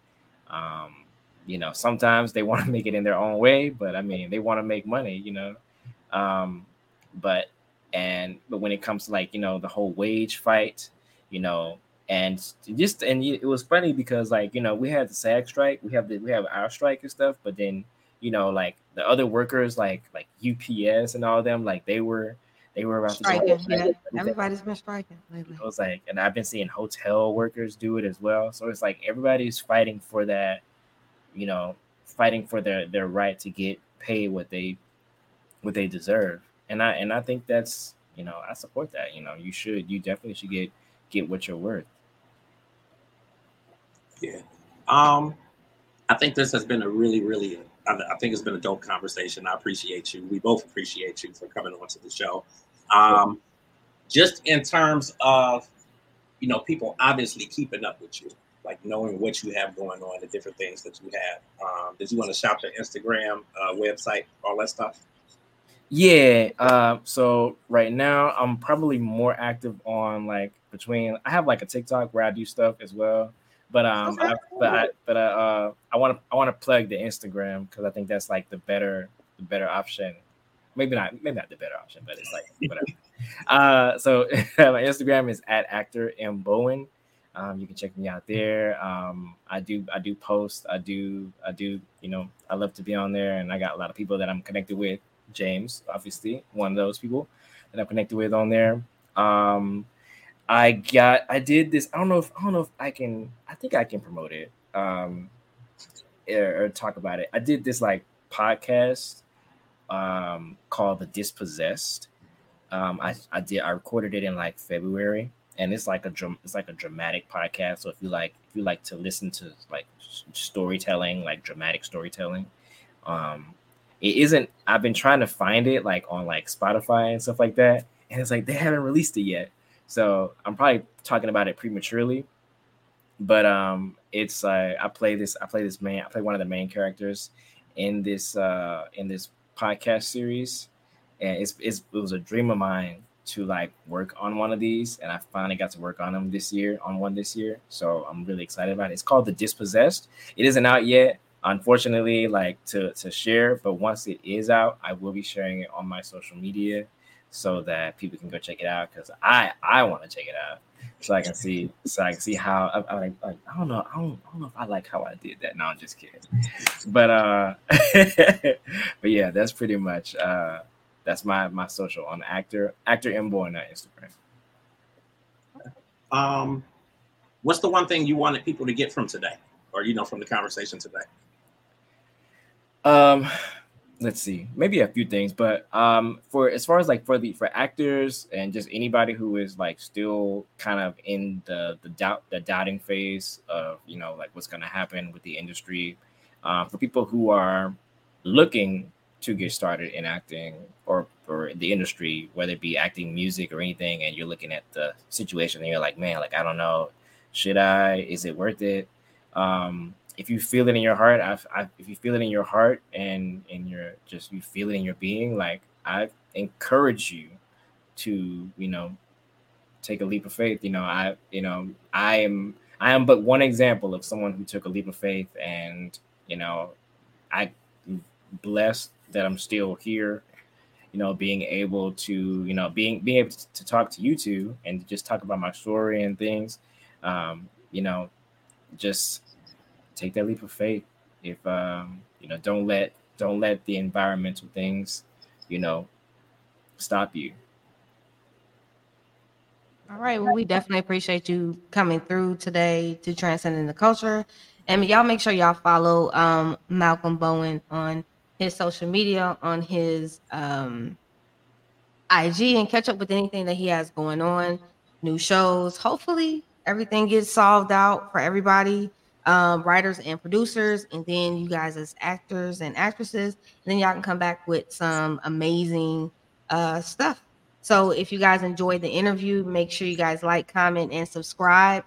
You know, sometimes they want to make it in their own way, but I mean, they want to make money. You know, but when it comes to like, you know, the whole wage fight, you know, and it was funny because like, you know, we had the SAG strike, we have our strike and stuff, but then, you know, like the other workers like UPS and all them, like they were. They were about striking, to yeah. Everybody's been striking lately. It was like, and I've been seeing hotel workers do it as well. So it's like everybody's fighting for that, you know, fighting for their right to get paid what they deserve. And I think that's, you know, I support that. You know, you definitely should get what you're worth. Yeah. I think this has been a really, really, I think it's been a dope conversation. I appreciate you. We both appreciate you for coming on to the show. Just in terms of, you know, people obviously keeping up with you, like knowing what you have going on, the different things that you have. Did you want to shout your Instagram, website, all that stuff? Yeah. So right now I'm probably more active on I have like a TikTok where I do stuff as well. But I want to plug the Instagram because I think that's like the better option. Maybe not the better option, but it's like whatever. So my Instagram is @actormbowen. You can check me out there. I do post. I do. You know, I love to be on there, and I got a lot of people that I'm connected with. James, obviously, one of those people that I'm connected with on there. I did this. I think I can promote it or talk about it. I did this like podcast called The Dispossessed. I recorded it in like February, and it's like a dramatic podcast. So if you like to listen to like storytelling, like dramatic storytelling, it isn't. I've been trying to find it like on like Spotify and stuff like that, and it's like they haven't released it yet. So I'm probably talking about it prematurely, but it's like I play one of the main characters in this podcast series, and it was a dream of mine to like work on one of these, and I finally got to work on them this year. So I'm really excited about it. It's called The Dispossessed. It isn't out yet, unfortunately, like to share, but once it is out, I will be sharing it on my social media, so that people can go check it out, because I want to check it out so I can see how I don't know if I like how I did that. No, I'm just kidding. But but yeah, that's pretty much that's my social on actor mboy on Instagram. What's the one thing you wanted people to get from today, or you know, from the conversation today? Let's see, maybe a few things, but for as far as like for actors and just anybody who is like still kind of in the doubting phase of, you know, like what's going to happen with the industry, for people who are looking to get started in acting or the industry, whether it be acting, music, or anything, and you're looking at the situation and you're like, man, like I don't know, is it worth it? If you feel it in your heart, if you feel it in your heart and in your just you feel it in your being, like I encourage you to, you know, take a leap of faith. You know, I am but one example of someone who took a leap of faith, and you know, I'm blessed that I'm still here. You know, being able to, you know, being able to talk to you two and just talk about my story and things. You know, just take that leap of faith. If you know, don't let the environmental things, you know, stop you. All right. Well, we definitely appreciate you coming through today to Transcending the Culture, and y'all make sure y'all follow Malcolm Bowen on his social media, on his IG, and catch up with anything that he has going on, new shows. Hopefully, everything gets solved out for everybody. Writers and producers, and then you guys as actors and actresses, and then y'all can come back with some amazing stuff. So if you guys enjoyed the interview, make sure you guys like, comment, and subscribe.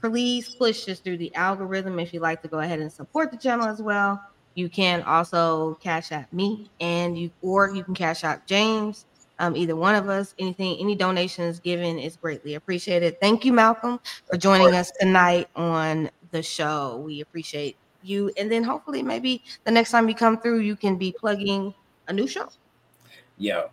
Please push this through the algorithm. If you'd like to go ahead and support the channel as well, you can also cash out me, and you can cash out James. Either one of us, any donations given is greatly appreciated. Thank you, Malcolm, for joining us tonight on the show. We appreciate you. And then hopefully maybe the next time you come through, you can be plugging a new show. Yeah.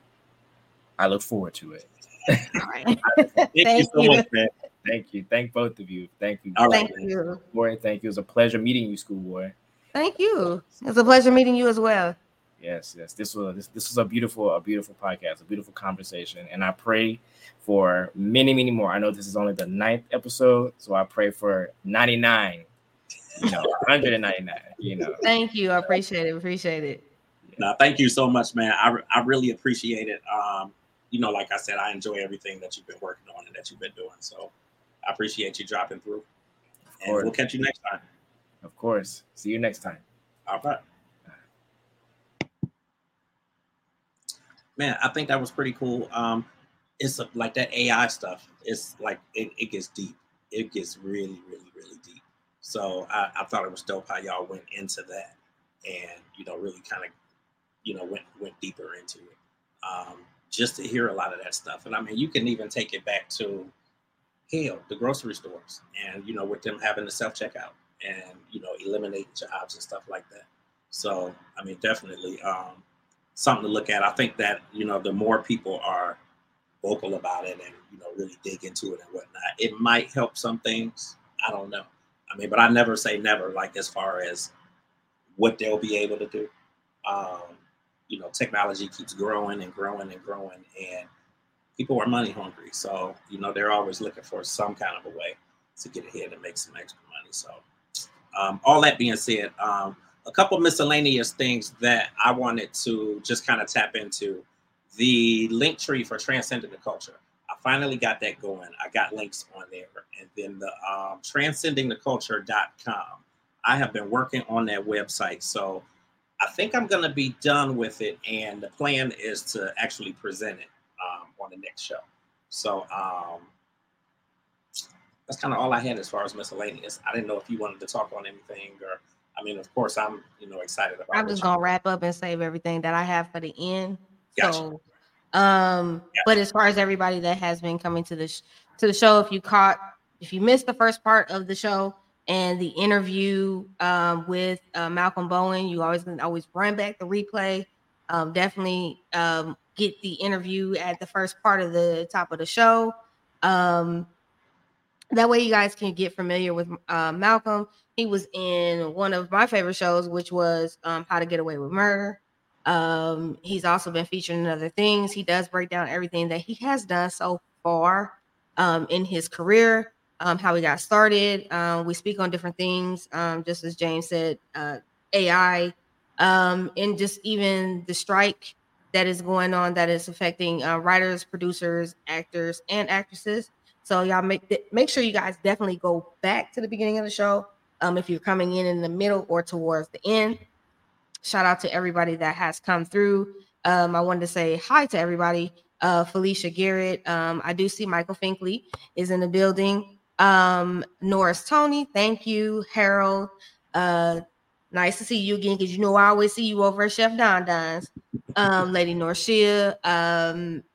I look forward to it. All right. Thank you so much, man. Thank you. Thank both of you. Thank you. All right. Thank you. Boy, thank you. It was a pleasure meeting you, schoolboy. Thank you. It's a pleasure meeting you as well. Yes. This was a beautiful podcast, a beautiful conversation, and I pray for many, many more. I know this is only the 9th episode, so I pray for 99, 199. Thank you. I appreciate it. No, thank you so much, man. I really appreciate it. Like I said, I enjoy everything that you've been working on and that you've been doing. So I appreciate you dropping through. And we'll catch you next time. Of course. See you next time. All right. Man, I think that was pretty cool. It's like that AI stuff. It's like it gets deep. It gets really, really, really deep. So I thought it was dope how y'all went into that and, really kind of, went deeper into it. Just to hear a lot of that stuff. And I mean, you can even take it back to, hell, the grocery stores and, with them having the self-checkout and, eliminating jobs and stuff like that. So, I mean, definitely something to look at. I think that, the more people are vocal about it and, really dig into it and whatnot, it might help some things. I don't know. I mean, but I never say never, like as far as what they'll be able to do. Technology keeps growing and growing and growing, and people are money hungry. So, they're always looking for some kind of a way to get ahead and make some extra money. So all that being said, a couple miscellaneous things that I wanted to just kind of tap into. The link tree for Transcending the Culture. I finally got that going. I got links on there. And then the transcendingtheculture.com. I have been working on that website. So I think I'm going to be done with it. And the plan is to actually present it on the next show. So that's kind of all I had as far as miscellaneous. I didn't know if you wanted to talk on anything or, I mean, of course, I'm, excited about it. I'm just going to wrap up and save everything that I have for the end. Gotcha. So, gotcha. But as far as everybody that has been coming to the show, if you missed the first part of the show, and the interview with Malcolm Bowen, you can always run back the replay. Definitely get the interview at the first part of the top of the show. That way you guys can get familiar with Malcolm. He was in one of my favorite shows, which was How to Get Away with Murder. He's also been featured in other things. He does break down everything that he has done so far in his career. How we got started. We speak on different things, just as James said, AI, and just even the strike that is going on that is affecting writers, producers, actors, and actresses. So y'all make sure you guys definitely go back to the beginning of the show if you're coming in the middle or towards the end. Shout out to everybody that has come through. I wanted to say hi to everybody. Felicia Garrett. I do see Michael Finkley is in the building. Norris Tony, thank you. Harold, nice to see you again, because I always see you over at Chef Don Don's. Lady Norcia,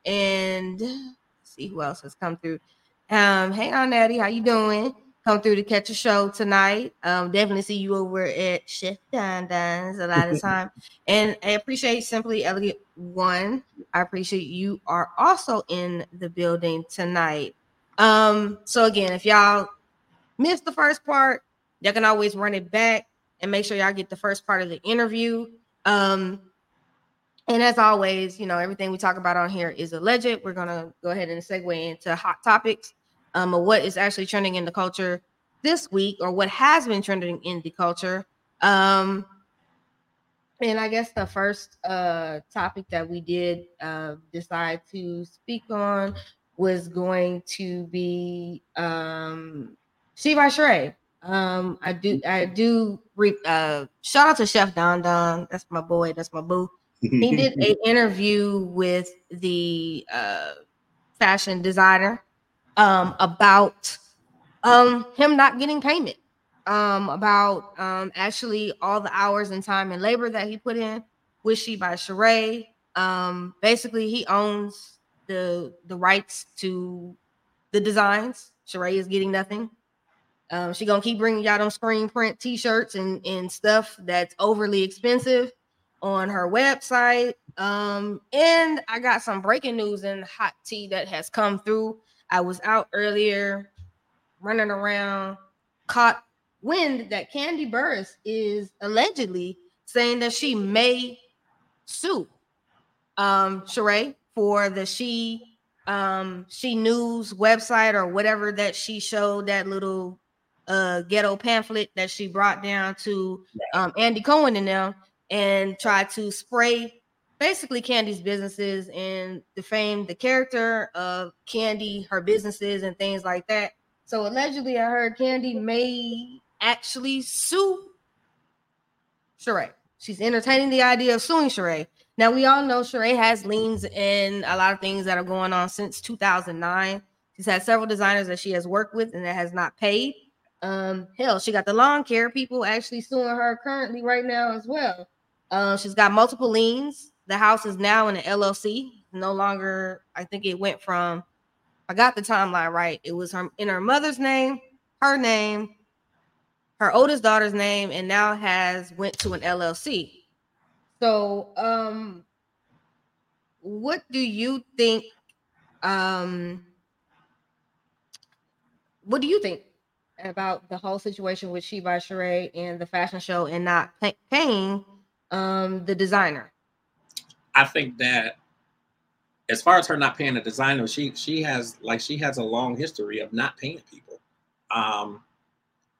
and let's see who else has come through. Hey Aunt Natty, how you doing? Come through to catch a show tonight. Definitely see you over at Chef Don Don's a lot of time. And I appreciate Simply Elegant One. I appreciate you are also in the building tonight. So again, if y'all missed the first part, y'all can always run it back and make sure y'all get the first part of the interview. And as always, everything we talk about on here is alleged. We're going to go ahead and segue into hot topics, of what is actually trending in the culture this week, or what has been trending in the culture. And I guess the first, topic that we did, decide to speak on was going to be She by Sheree. Shout out to Chef Don Don. That's my boy. That's my boo. He did an interview with the fashion designer about him not getting payment, about actually all the hours and time and labor that he put in with She by Sheree. Basically, he owns the rights to the designs. Sheree is getting nothing. She gonna keep bringing y'all them screen print t-shirts and stuff that's overly expensive on her website. And I got some breaking news and hot tea that has come through. I was out earlier running around, caught wind that Kandi Burruss is allegedly saying that she may sue Sheree for the She News website or whatever that she showed, that little ghetto pamphlet that she brought down to Andy Cohen and them, and tried to spray basically Kandi's businesses and defame the character of Kandi, her businesses and things like that. So allegedly, I heard Kandi may actually sue Sheree. She's entertaining the idea of suing Sheree. Now, we all know Sheree has liens in a lot of things that are going on since 2009. She's had several designers that she has worked with and that has not paid. Hell, she got the lawn care people actually suing her currently right now as well. She's got multiple liens. The house is now in the LLC. No longer, I think it went from, I got the timeline right. It was in her mother's name, her oldest daughter's name, and now went to an LLC. So, what do you think? What do you think about the whole situation with She by Sheree and the fashion show and not paying the designer? I think that as far as her not paying the designer, she has a long history of not paying people.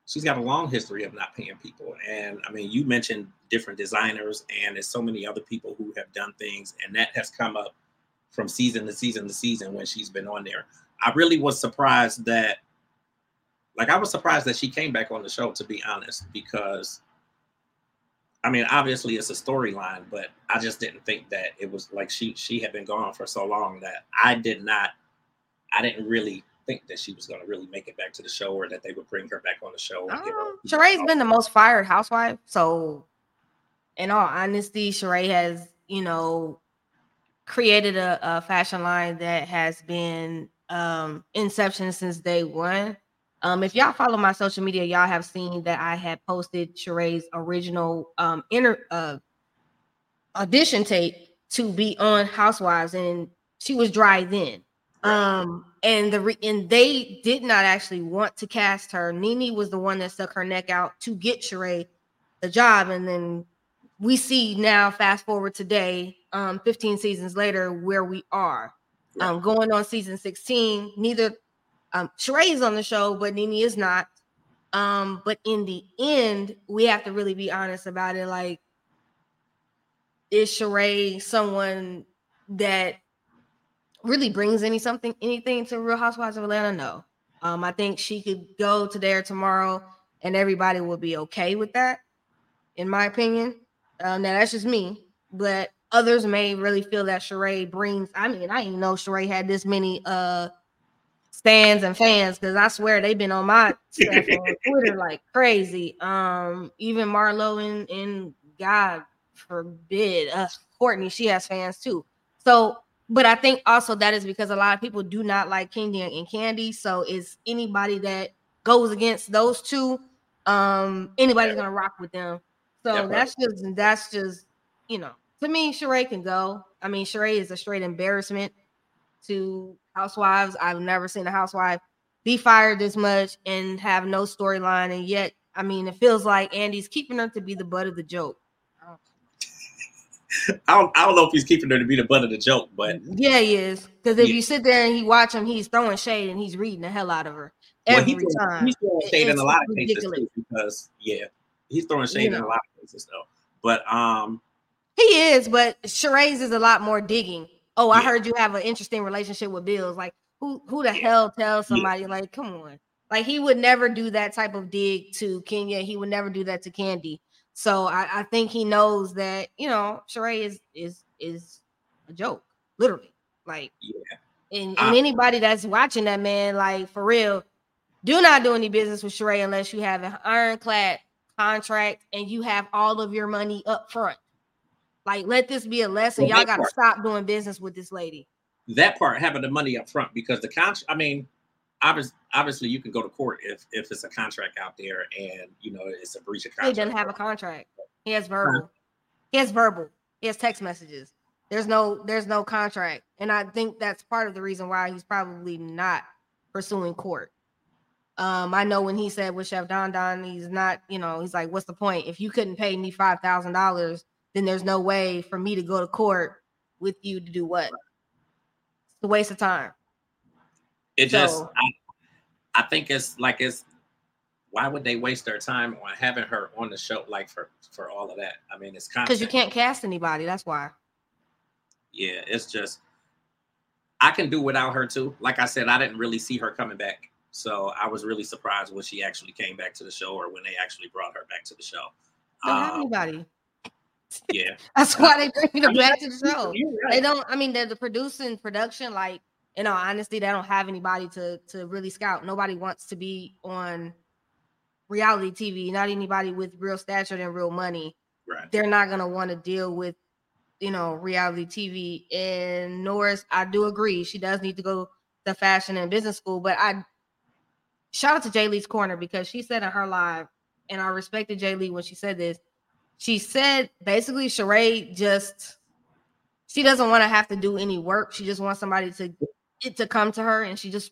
She's got a long history of not paying people. And I mean, you mentioned different designers, and there's so many other people who have done things. And that has come up from season to season to season when she's been on there. I really was surprised that, she came back on the show, to be honest, because I mean, obviously it's a storyline, but I just didn't think that it was like she had been gone for so long that I didn't really think that she was going to really make it back to the show, or that they would bring her back on the show. Sheree's been the most fired housewife. So in all honesty, Sheree has, created a fashion line that has been inception since day one. If y'all follow my social media, y'all have seen that I had posted Sheree's original audition tape to be on Housewives, and she was dry then. And they did not actually want to cast her. Nene was the one that stuck her neck out to get Sheree the job. And then we see now, fast forward today, 15 seasons later, where we are. Going on season 16, neither Sheree is on the show, but Nene is not. But in the end, we have to really be honest about it. Like, is Sheree someone that really brings anything to Real Housewives of Atlanta? No. I think she could go today or tomorrow and everybody will be okay with that, in my opinion. Now, that's just me, but others may really feel that Sheree brings, I didn't know Sheree had this many stands and fans, because I swear they've been on my stuff on Twitter like crazy. Even Marlo and God forbid, Courtney, she has fans too. So, but I think also that is because a lot of people do not like Kenya and Kandi. So it's anybody that goes against those two, anybody's going to rock with them. So that's just, to me, Sheree can go. I mean, Sheree is a straight embarrassment to Housewives. I've never seen a housewife be fired this much and have no storyline. And yet, it feels like Andy's keeping her to be the butt of the joke. I don't know if he's keeping her to be the butt of the joke, but yeah, he is. Because if you sit there and you watch him, he's throwing shade and he's reading the hell out of her every time. He's throwing shade in a lot of cases too, because he's throwing shade in a lot of cases though. But he is, but Sheree's is a lot more digging. Oh, I heard you have an interesting relationship with Bills. Like, who the hell tells somebody? Yeah. Like, come on. Like, he would never do that type of dig to Kenya. He would never do that to Kandi. So I think he knows that, Sheree is a joke, literally. Like, and anybody that's watching that, man, like, for real, do not do any business with Sheree unless you have an ironclad contract and you have all of your money up front. Like, let this be a lesson. Well, y'all got to stop doing business with this lady. That part, having the money up front, because the contract, obviously, you can go to court if it's a contract out there and, it's a breach of contract. He doesn't have a contract. He has verbal. He has verbal. He has text messages. There's no contract. And I think that's part of the reason why he's probably not pursuing court. I know when he said with Chef Don, he's not, he's like, what's the point? If you couldn't pay me $5,000, then there's no way for me to go to court with you to do what? It's a waste of time. I think it's like, it's, why would they waste their time on having her on the show? Like for all of that. I mean, it's content. Because you can't cast anybody. That's why. Yeah. It's just, I can do without her too. Like I said, I didn't really see her coming back. So I was really surprised when she actually came back to the show, or when they actually brought her back to the show. Don't have anybody. Yeah. That's why they bring her back to the show. Right. They don't, I mean, they're the production, like, in all honesty, they don't have anybody to really scout. Nobody wants to be on reality TV, not anybody with real stature and real money. Right. They're not going to want to deal with, you know, reality TV. And Norris, I do agree. She does need to go to fashion and business school. But I shout out to Jaylee's Corner, because she said in her live, and I respected Jaylee when she said this, she said basically Sheree just, she doesn't want to have to do any work. She just wants somebody to come to her, and she just,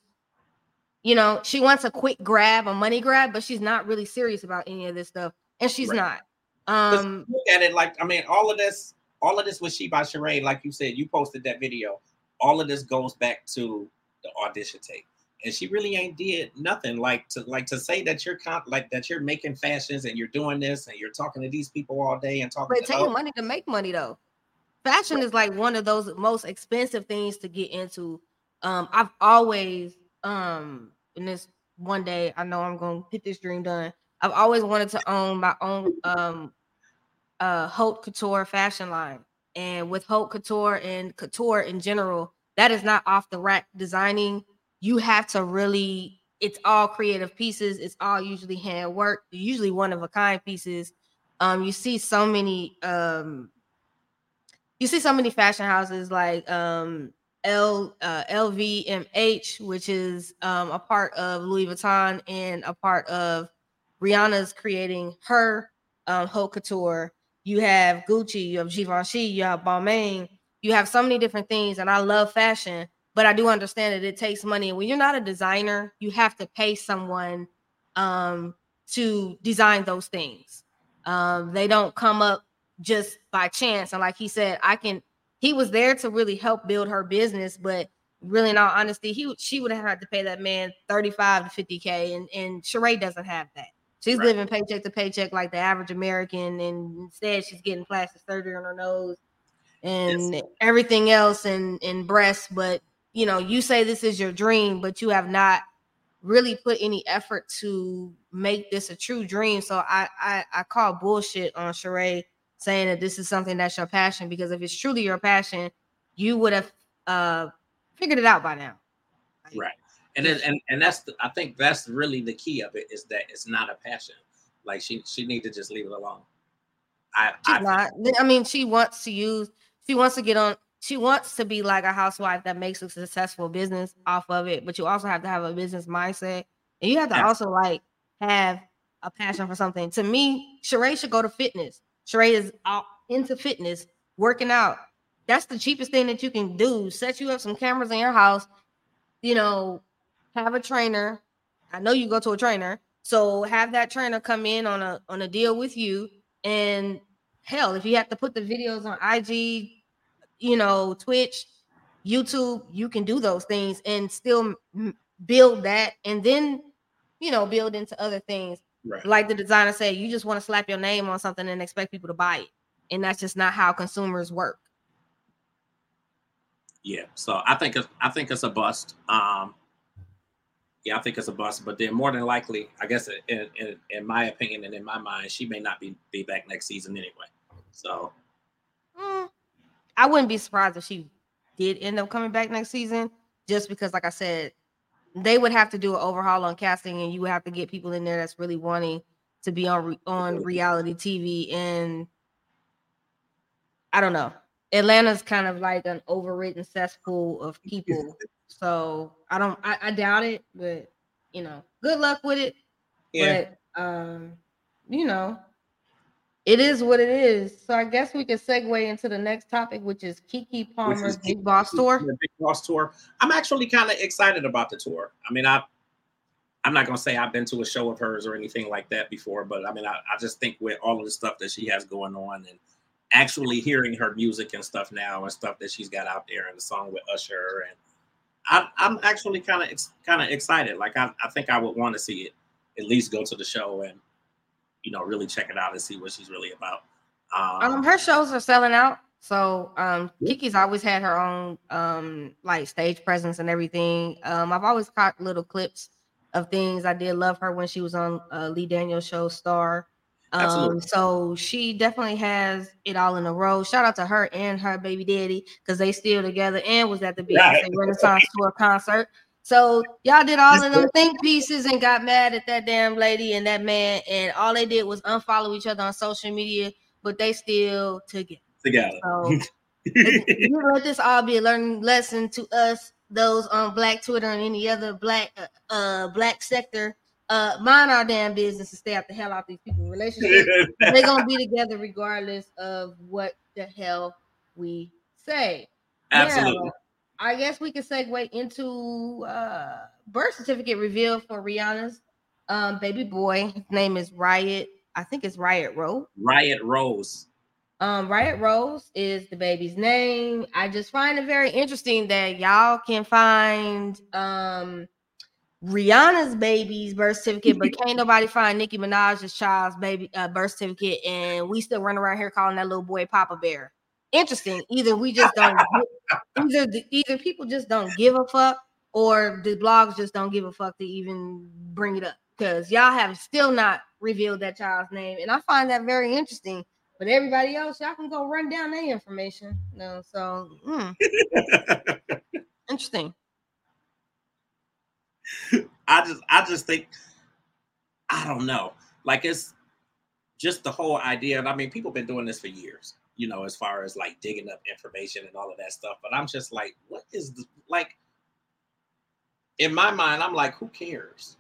you know, she wants a quick grab, a money grab, but she's not really serious about any of this stuff, and she's not. Look at it like, I mean, all of this was She by Sheree, like you said, you posted that video. All of this goes back to the audition tape, and she really ain't did nothing. Like to say that you're that you're making fashions and you're doing this and you're talking to these people all day and talking. But taking money to make money though, fashion is like one of those most expensive things to get into. I've always, in this one day, I know I'm going to get this dream done. I've always wanted to own my own, haute couture fashion line. And with haute couture and couture in general, that is not off the rack designing. You have to really, it's all creative pieces. It's all usually hand work, usually one of a kind pieces. You see so many, fashion houses like, LVMH, which is a part of Louis Vuitton and a part of Rihanna's creating her haute couture. You have Gucci, you have Givenchy, you have Balmain, you have so many different things. And I love fashion, but I do understand that it takes money. And when you're not a designer, you have to pay someone to design those things. They don't come up just by chance. And like he said, he was there to really help build her business, but really, in all honesty, she would have had to pay that man $35,000 to $50,000, and Sheree doesn't have that. She's living paycheck to paycheck like the average American, and instead she's getting plastic surgery on her nose and everything else, and breasts. But, you know, you say this is your dream, but you have not really put any effort to make this a true dream. So I call bullshit on Sheree saying that this is something that's your passion, because if it's truly your passion, you would have figured it out by now. Right. And that's, I think that's really the key of it, is that it's not a passion. Like she needs to just leave it alone. She wants to be like a housewife that makes a successful business off of it, but you also have to have a business mindset, and you have to also like have a passion for something. To me, Sheree should go to fitness. Sheree is out into fitness, working out. That's the cheapest thing that you can do. Set you up some cameras in your house, you know, have a trainer. I know you go to a trainer. So have that trainer come in on a deal with you. And hell, if you have to put the videos on IG, you know, Twitch, YouTube, you can do those things and still build that, and then, you know, build into other things. Right. Like the designer said, you just want to slap your name on something and expect people to buy it. And that's just not how consumers work. Yeah. So I think it's a bust. I think it's a bust. But then more than likely, I guess in my opinion and in my mind, she may not be back next season anyway. So. I wouldn't be surprised if she did end up coming back next season, just because, like I said, they would have to do an overhaul on casting, and you would have to get people in there that's really wanting to be on reality TV. And I don't know. Atlanta's kind of like an overridden cesspool of people. So I doubt it, but, you know, good luck with it. Yeah. But, you know, it is what it is. So I guess we can segue into the next topic, which is Keke Palmer's Big Boss Tour. Big Boss Tour. I'm actually kind of excited about the tour. I mean, I'm not going to say I've been to a show of hers or anything like that before, but I mean, I just think with all of the stuff that she has going on and actually hearing her music and stuff now, and stuff that she's got out there, and the song with Usher, and I'm actually kind of excited. Like I think I would want to see it, at least go to the show and, you know, really check it out and see what she's really about. Her shows are selling out. So Kiki's always had her own like stage presence and everything. I've always caught little clips of things. I did love her when she was on Lee Daniels' show Star. Absolutely. So she definitely has it all in a row. Shout out to her and her baby daddy, because they still together and was at the Beyonce Renaissance tour concert. So y'all did all of them think pieces and got mad at that damn lady and that man, and all they did was unfollow each other on social media, but they still together. So let this all be a learning lesson to us, those on Black Twitter and any other black sector. Mind our damn business and stay out the hell out these people's relationships. They're gonna be together regardless of what the hell we say. Absolutely. Yeah, I guess we can segue into birth certificate reveal for Rihanna's baby boy. His name is Riot. I think it's Riot Rose. Riot Rose. Riot Rose is the baby's name. I just find it very interesting that y'all can find Rihanna's baby's birth certificate, but can't nobody find Nicki Minaj's child's baby birth certificate, and we still run around here calling that little boy Papa Bear. Interesting. Either we just don't, either people just don't give a fuck, or the blogs just don't give a fuck to even bring it up, because y'all have still not revealed that child's name, and I find that very interesting. But everybody else, y'all can go run down that information. No, so interesting. I just think, I don't know, like it's just the whole idea. And I mean, people have been doing this for years, you know, as far as like digging up information and all of that stuff. But I'm just like, what is the, like, in my mind, I'm like, who cares?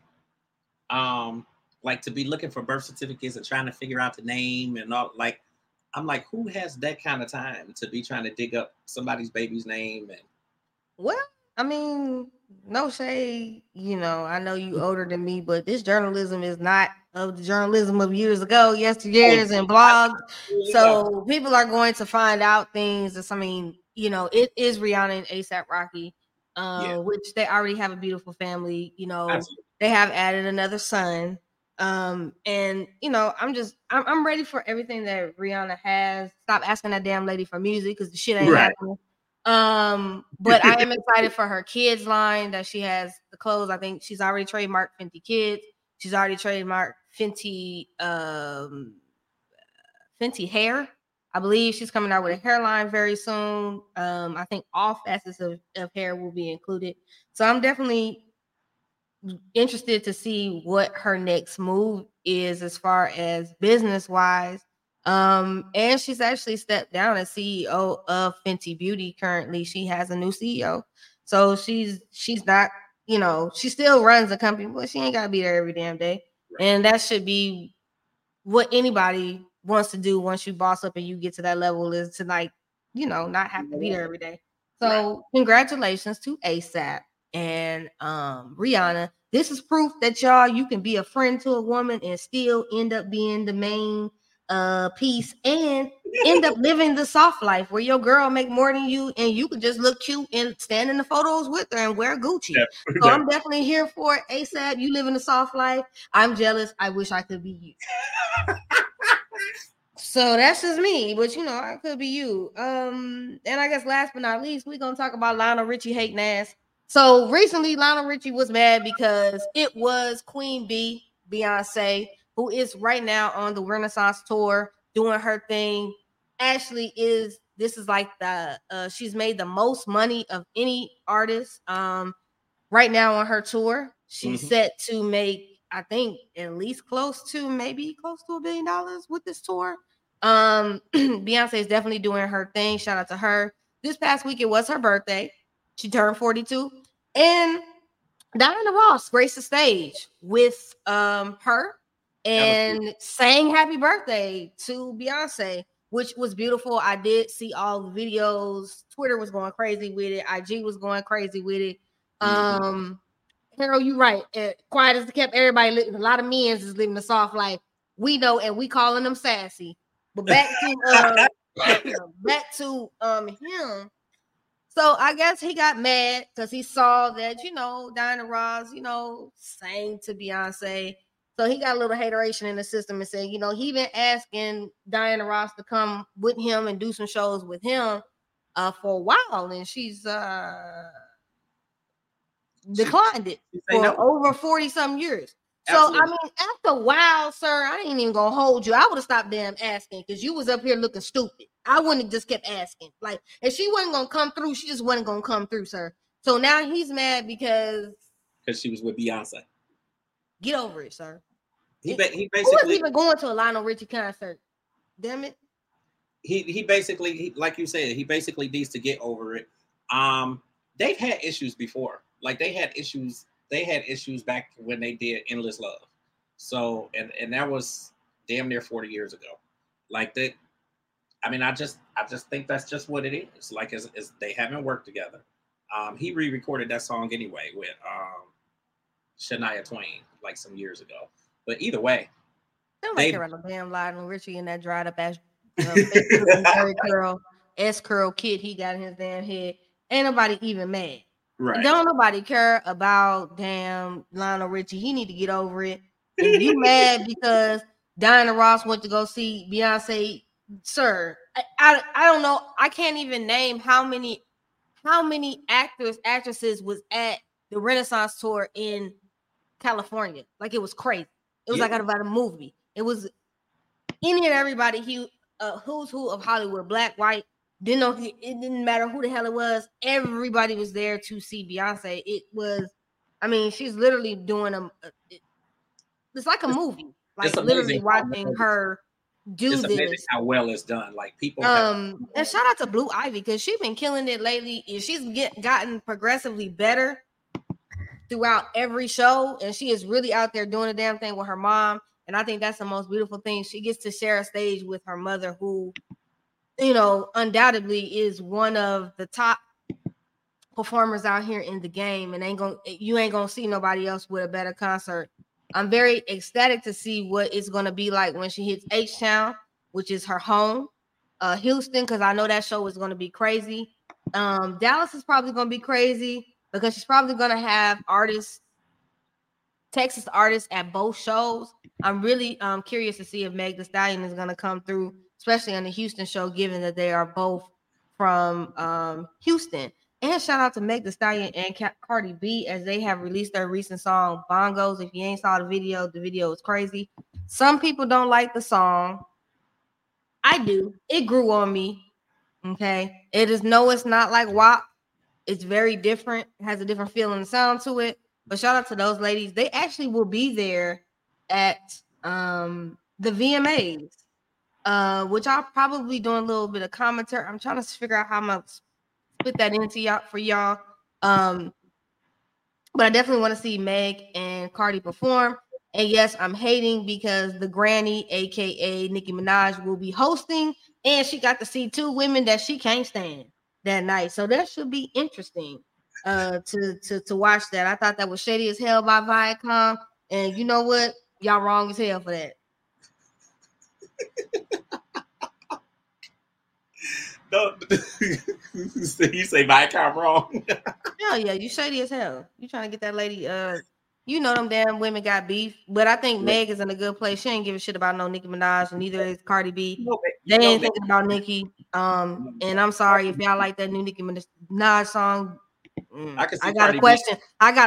Like to be looking for birth certificates and trying to figure out the name and all, like, I'm like, who has that kind of time to be trying to dig up somebody's baby's name? And well, I mean, no shade, you know, I know you older than me, but this journalism is not of the journalism of years ago, yesteryears, and blogs. So people are going to find out things. That's, I mean, you know, it is Rihanna and ASAP Rocky, which they already have a beautiful family. You know, absolutely. They have added another son. And you know, I'm ready for everything that Rihanna has. Stop asking that damn lady for music, because the shit ain't happening. But I am excited for her kids line that she has, the clothes. I think she's already trademarked Fenty Kids. She's already trademarked Fenty Hair. I believe she's coming out with a hairline very soon. I think all facets of hair will be included. So I'm definitely interested to see what her next move is as far as business wise. And she's actually stepped down as CEO of Fenty Beauty. Currently, she has a new CEO, so she's not, you know, she still runs the company, but she ain't gotta be there every damn day. Right. And that should be what anybody wants to do once you boss up and you get to that level, is to, like, you know, not have to be there every day. So Congratulations to ASAP and Rihanna. This is proof that y'all, you can be a friend to a woman and still end up being the main piece, and end up living the soft life where your girl make more than you, and you can just look cute and stand in the photos with her and wear Gucci. So I'm definitely here for it. ASAP, you live in the soft life. I'm jealous. I wish I could be you. So that's just me, but you know, I could be you. And I guess last but not least, we're gonna talk about Lionel Richie hating ass. So recently, Lionel Richie was mad because it was Queen Bee, Beyonce, who is right now on the Renaissance tour doing her thing. Ashley is, this is like the, she's made the most money of any artist right now on her tour. She's set to make, I think, at least close to $1 billion with this tour. Beyonce is definitely doing her thing. Shout out to her. This past week, it was her birthday. She turned 42. And Diana Ross graced the stage with her, and sang happy birthday to Beyonce, which was beautiful. I did see all the videos. Twitter was going crazy with it. IG was going crazy with it. Harold, you're right. Quiet as it kept, everybody living. A lot of men is living the soft life. We know, and we calling them sassy. But back to back to him. So I guess he got mad because he saw that, you know, Diana Ross, you know, sang to Beyonce. So he got a little hateration in the system and said, you know, he been asking Diana Ross to come with him and do some shows with him for a while. And she's declined it for over 40-something years. Absolutely. So, I mean, after a while, sir, I ain't even going to hold you. I would have stopped damn asking because you was up here looking stupid. I wouldn't have just kept asking. Like, if she wasn't going to come through, she just wasn't going to come through, sir. So now he's mad because she was with Beyonce. Get over it, sir. He basically wasn't even going to a Lionel Richie concert. Damn it. He basically, like you said, he basically needs to get over it. They've had issues before. Like, they had issues back when they did Endless Love. So, and that was damn near 40 years ago. Like, that, I mean, I just think that's just what it is. Like, it's they haven't worked together. He re-recorded that song anyway with Shania Twain, like, some years ago. But either way, they don't like damn Lionel Richie and that dried up ass S curl kid he got in his damn head. Ain't nobody even mad. Right. Don't nobody care about damn Lionel Richie. He need to get over it. And you mad because Diana Ross went to go see Beyonce, sir. I don't know. I can't even name how many actresses was at the Renaissance tour in California. Like, it was crazy. It was like out of a movie. It was any and everybody who's who of Hollywood, black, white, didn't know, it didn't matter who the hell it was. Everybody was there to see Beyonce. It was, I mean, she's literally doing it's like a movie. Like, literally watching her do this. It's amazing how well it's done. Like, people and shout out to Blue Ivy, because she's been killing it lately, and she's gotten progressively better throughout every show, and she is really out there doing a damn thing with her mom. And I think that's the most beautiful thing. She gets to share a stage with her mother, who, you know, undoubtedly is one of the top performers out here in the game, and you ain't gonna see nobody else with a better concert. I'm very ecstatic to see what it's gonna be like when she hits H-Town, which is her home, Houston, because I know that show is gonna be crazy. Dallas is probably gonna be crazy because she's probably gonna have artists, Texas artists, at both shows. I'm really curious to see if Meg Thee Stallion is gonna come through, especially on the Houston show, given that they are both from Houston. And shout out to Meg Thee Stallion and Cardi B, as they have released their recent song, Bongos. If you ain't saw the video is crazy. Some people don't like the song. I do. It grew on me, okay? It's not like WAP. It's very different. It has a different feel and sound to it. But shout out to those ladies. They actually will be there at the VMAs. Which I'll probably do a little bit of commentary. I'm trying to figure out how I'm gonna split that into y'all for y'all. But I definitely want to see Meg and Cardi perform. And yes, I'm hating because the granny, aka Nicki Minaj, will be hosting, and she got to see two women that she can't stand that night. So that should be interesting to watch that. I thought that was shady as hell by Viacom, and you know what? Y'all wrong as hell for that. No, you say Viacom wrong. Hell yeah, you shady as hell. You trying to get that lady? You know them damn women got beef. But I think Meg is in a good place. She ain't giving a shit about no Nicki Minaj, and neither is Cardi B. They ain't thinking about Nicki. And I'm sorry if y'all like that new Nicki Minaj song. I got a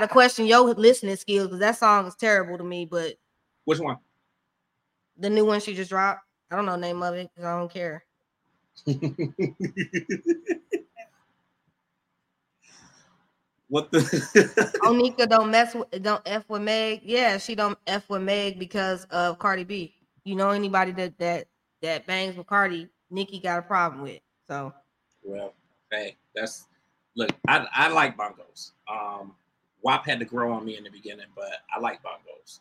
question. Your listening skills, because that song is terrible to me. But which one? The new one she just dropped. I don't know the name of it because I don't care. What the? Onika don't F with Meg. Yeah, she don't F with Meg because of Cardi B. You know, anybody that bangs with Cardi, Nicki got a problem with. So. Well, hey, look. I like Bongos. WAP had to grow on me in the beginning, but I like Bongos.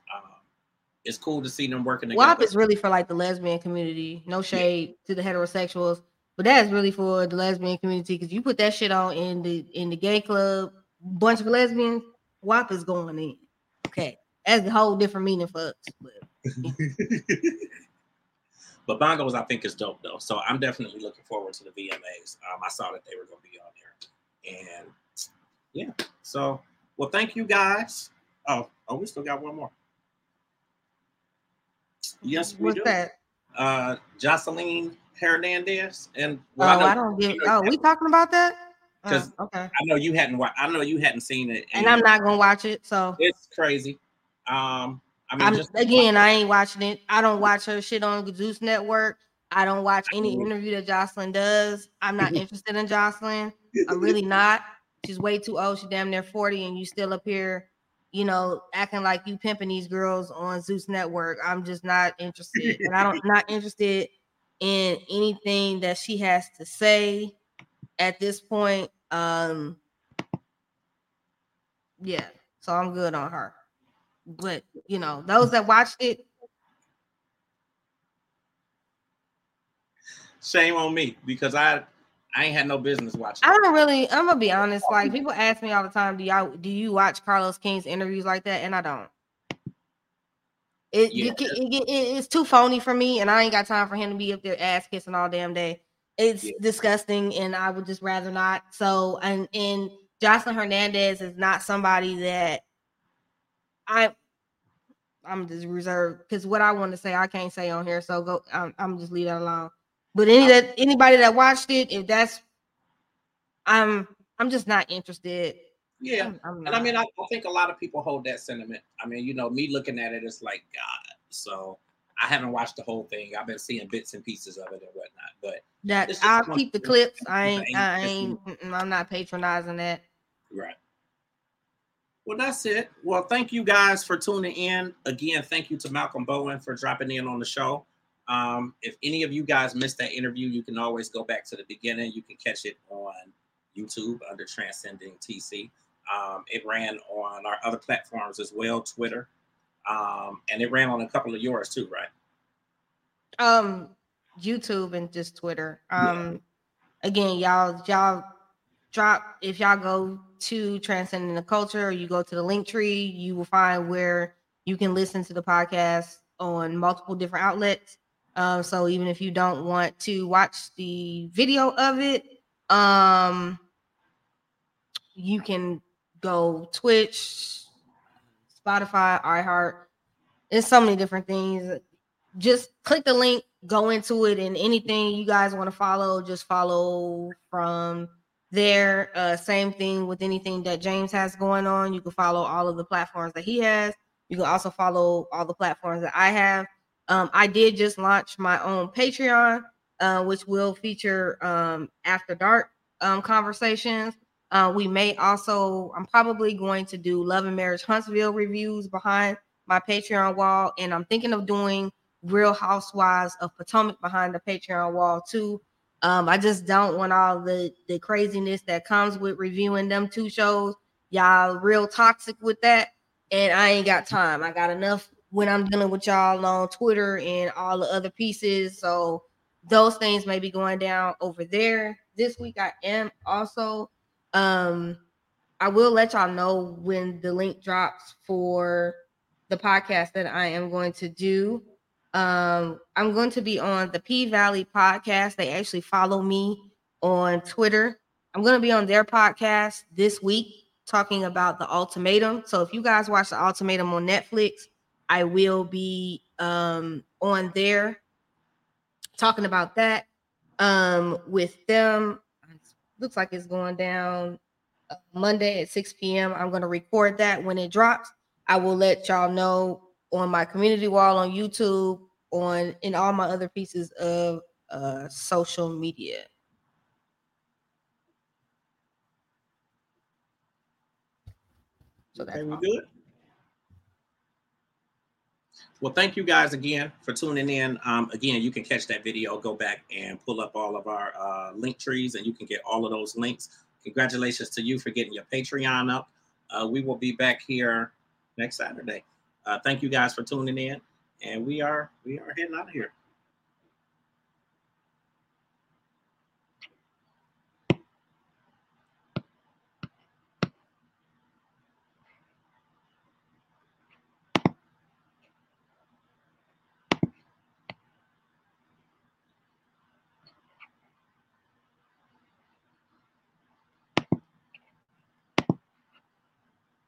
It's cool to see them working together. WAP is really for, like, the lesbian community. No shade to the heterosexuals, but that is really for the lesbian community, because you put that shit on in the gay club, bunch of lesbians, WAP is going in. Okay, that's a whole different meaning for us. But, yeah. But Bongos, I think, is dope, though. So I'm definitely looking forward to the VMAs. I saw that they were going to be on there. And, yeah. So, well, thank you, guys. Oh, we still got one more. Yes, we do. What's that? Jocelyn Hernandez. And, well, I don't get it. Oh, we talking about that? Because okay. I know you hadn't seen it. And I'm not going to watch it, so. It's crazy. I ain't watching it. I don't watch her shit on Zeus Network. I don't watch any interview that Jocelyn does. I'm not interested in Jocelyn. I'm really not. She's way too old. She's damn near 40, and you still up here, you know, acting like you pimping these girls on Zeus Network. I'm just not interested, and I'm not interested in anything that she has to say at this point. Yeah, so I'm good on her. But, you know, those that watched it. Shame on me, because I ain't had no business watching. I'm going to be honest. Like, people ask me all the time, do you watch Carlos King's interviews like that? And I don't. It's too phony for me, and I ain't got time for him to be up there ass kissing all damn day. It's disgusting, and I would just rather not. So, and Jocelyn Hernandez is not somebody that I'm just reserved, because what I want to say I can't say on here, so go. I'm just leave that alone. But anybody that watched it, if that's, I'm just not interested. Yeah, I'm not. I mean, I think a lot of people hold that sentiment. I mean, you know, me looking at it, it's like God. So I haven't watched the whole thing. I've been seeing bits and pieces of it and whatnot. But I'll keep the clips. I'm not patronizing that. Right. Well, that's it. Well, thank you guys for tuning in. Again, thank you to Malcolm Bowen for dropping in on the show. If any of you guys missed that interview, you can always go back to the beginning. You can catch it on YouTube under Transcending TC. It ran on our other platforms as well, Twitter. And it ran on a couple of yours too, right? YouTube and just Twitter. Again, y'all drop, if y'all go to Transcending the Culture, or you go to the Linktree, you will find where you can listen to the podcast on multiple different outlets. So even if you don't want to watch the video of it, you can go Twitch, Spotify, iHeart. There's so many different things. Just click the link, go into it, and anything you guys want to follow, just follow from there. Same thing with anything that James has going on. You can follow all of the platforms that he has. You can also follow all the platforms that I have. I did just launch my own Patreon, which will feature After Dark conversations. We may also, I'm probably going to do Love and Marriage Huntsville reviews behind my Patreon wall. And I'm thinking of doing Real Housewives of Potomac behind the Patreon wall too. I just don't want all the craziness that comes with reviewing them two shows. Y'all real toxic with that, and I ain't got time. I got enough when I'm dealing with y'all on Twitter and all the other pieces. So those things may be going down over there this week. I am also, I will let y'all know when the link drops for the podcast that I am going to do. I'm going to be on the P Valley podcast. They actually follow me on Twitter. I'm going to be on their podcast this week talking about The Ultimatum. So if you guys watch The Ultimatum on Netflix, I will be on there talking about that with them. It looks like it's going down Monday at 6 p.m. I'm going to record that. When it drops, I will let y'all know on my community wall, on YouTube, on in all my other pieces of social media. So that's all. Good. Well, thank you guys again for tuning in. Again, you can catch that video, go back and pull up all of our link trees, and you can get all of those links. Congratulations to you for getting your Patreon up. We will be back here next Saturday. Thank you guys for tuning in, and we are heading out of here.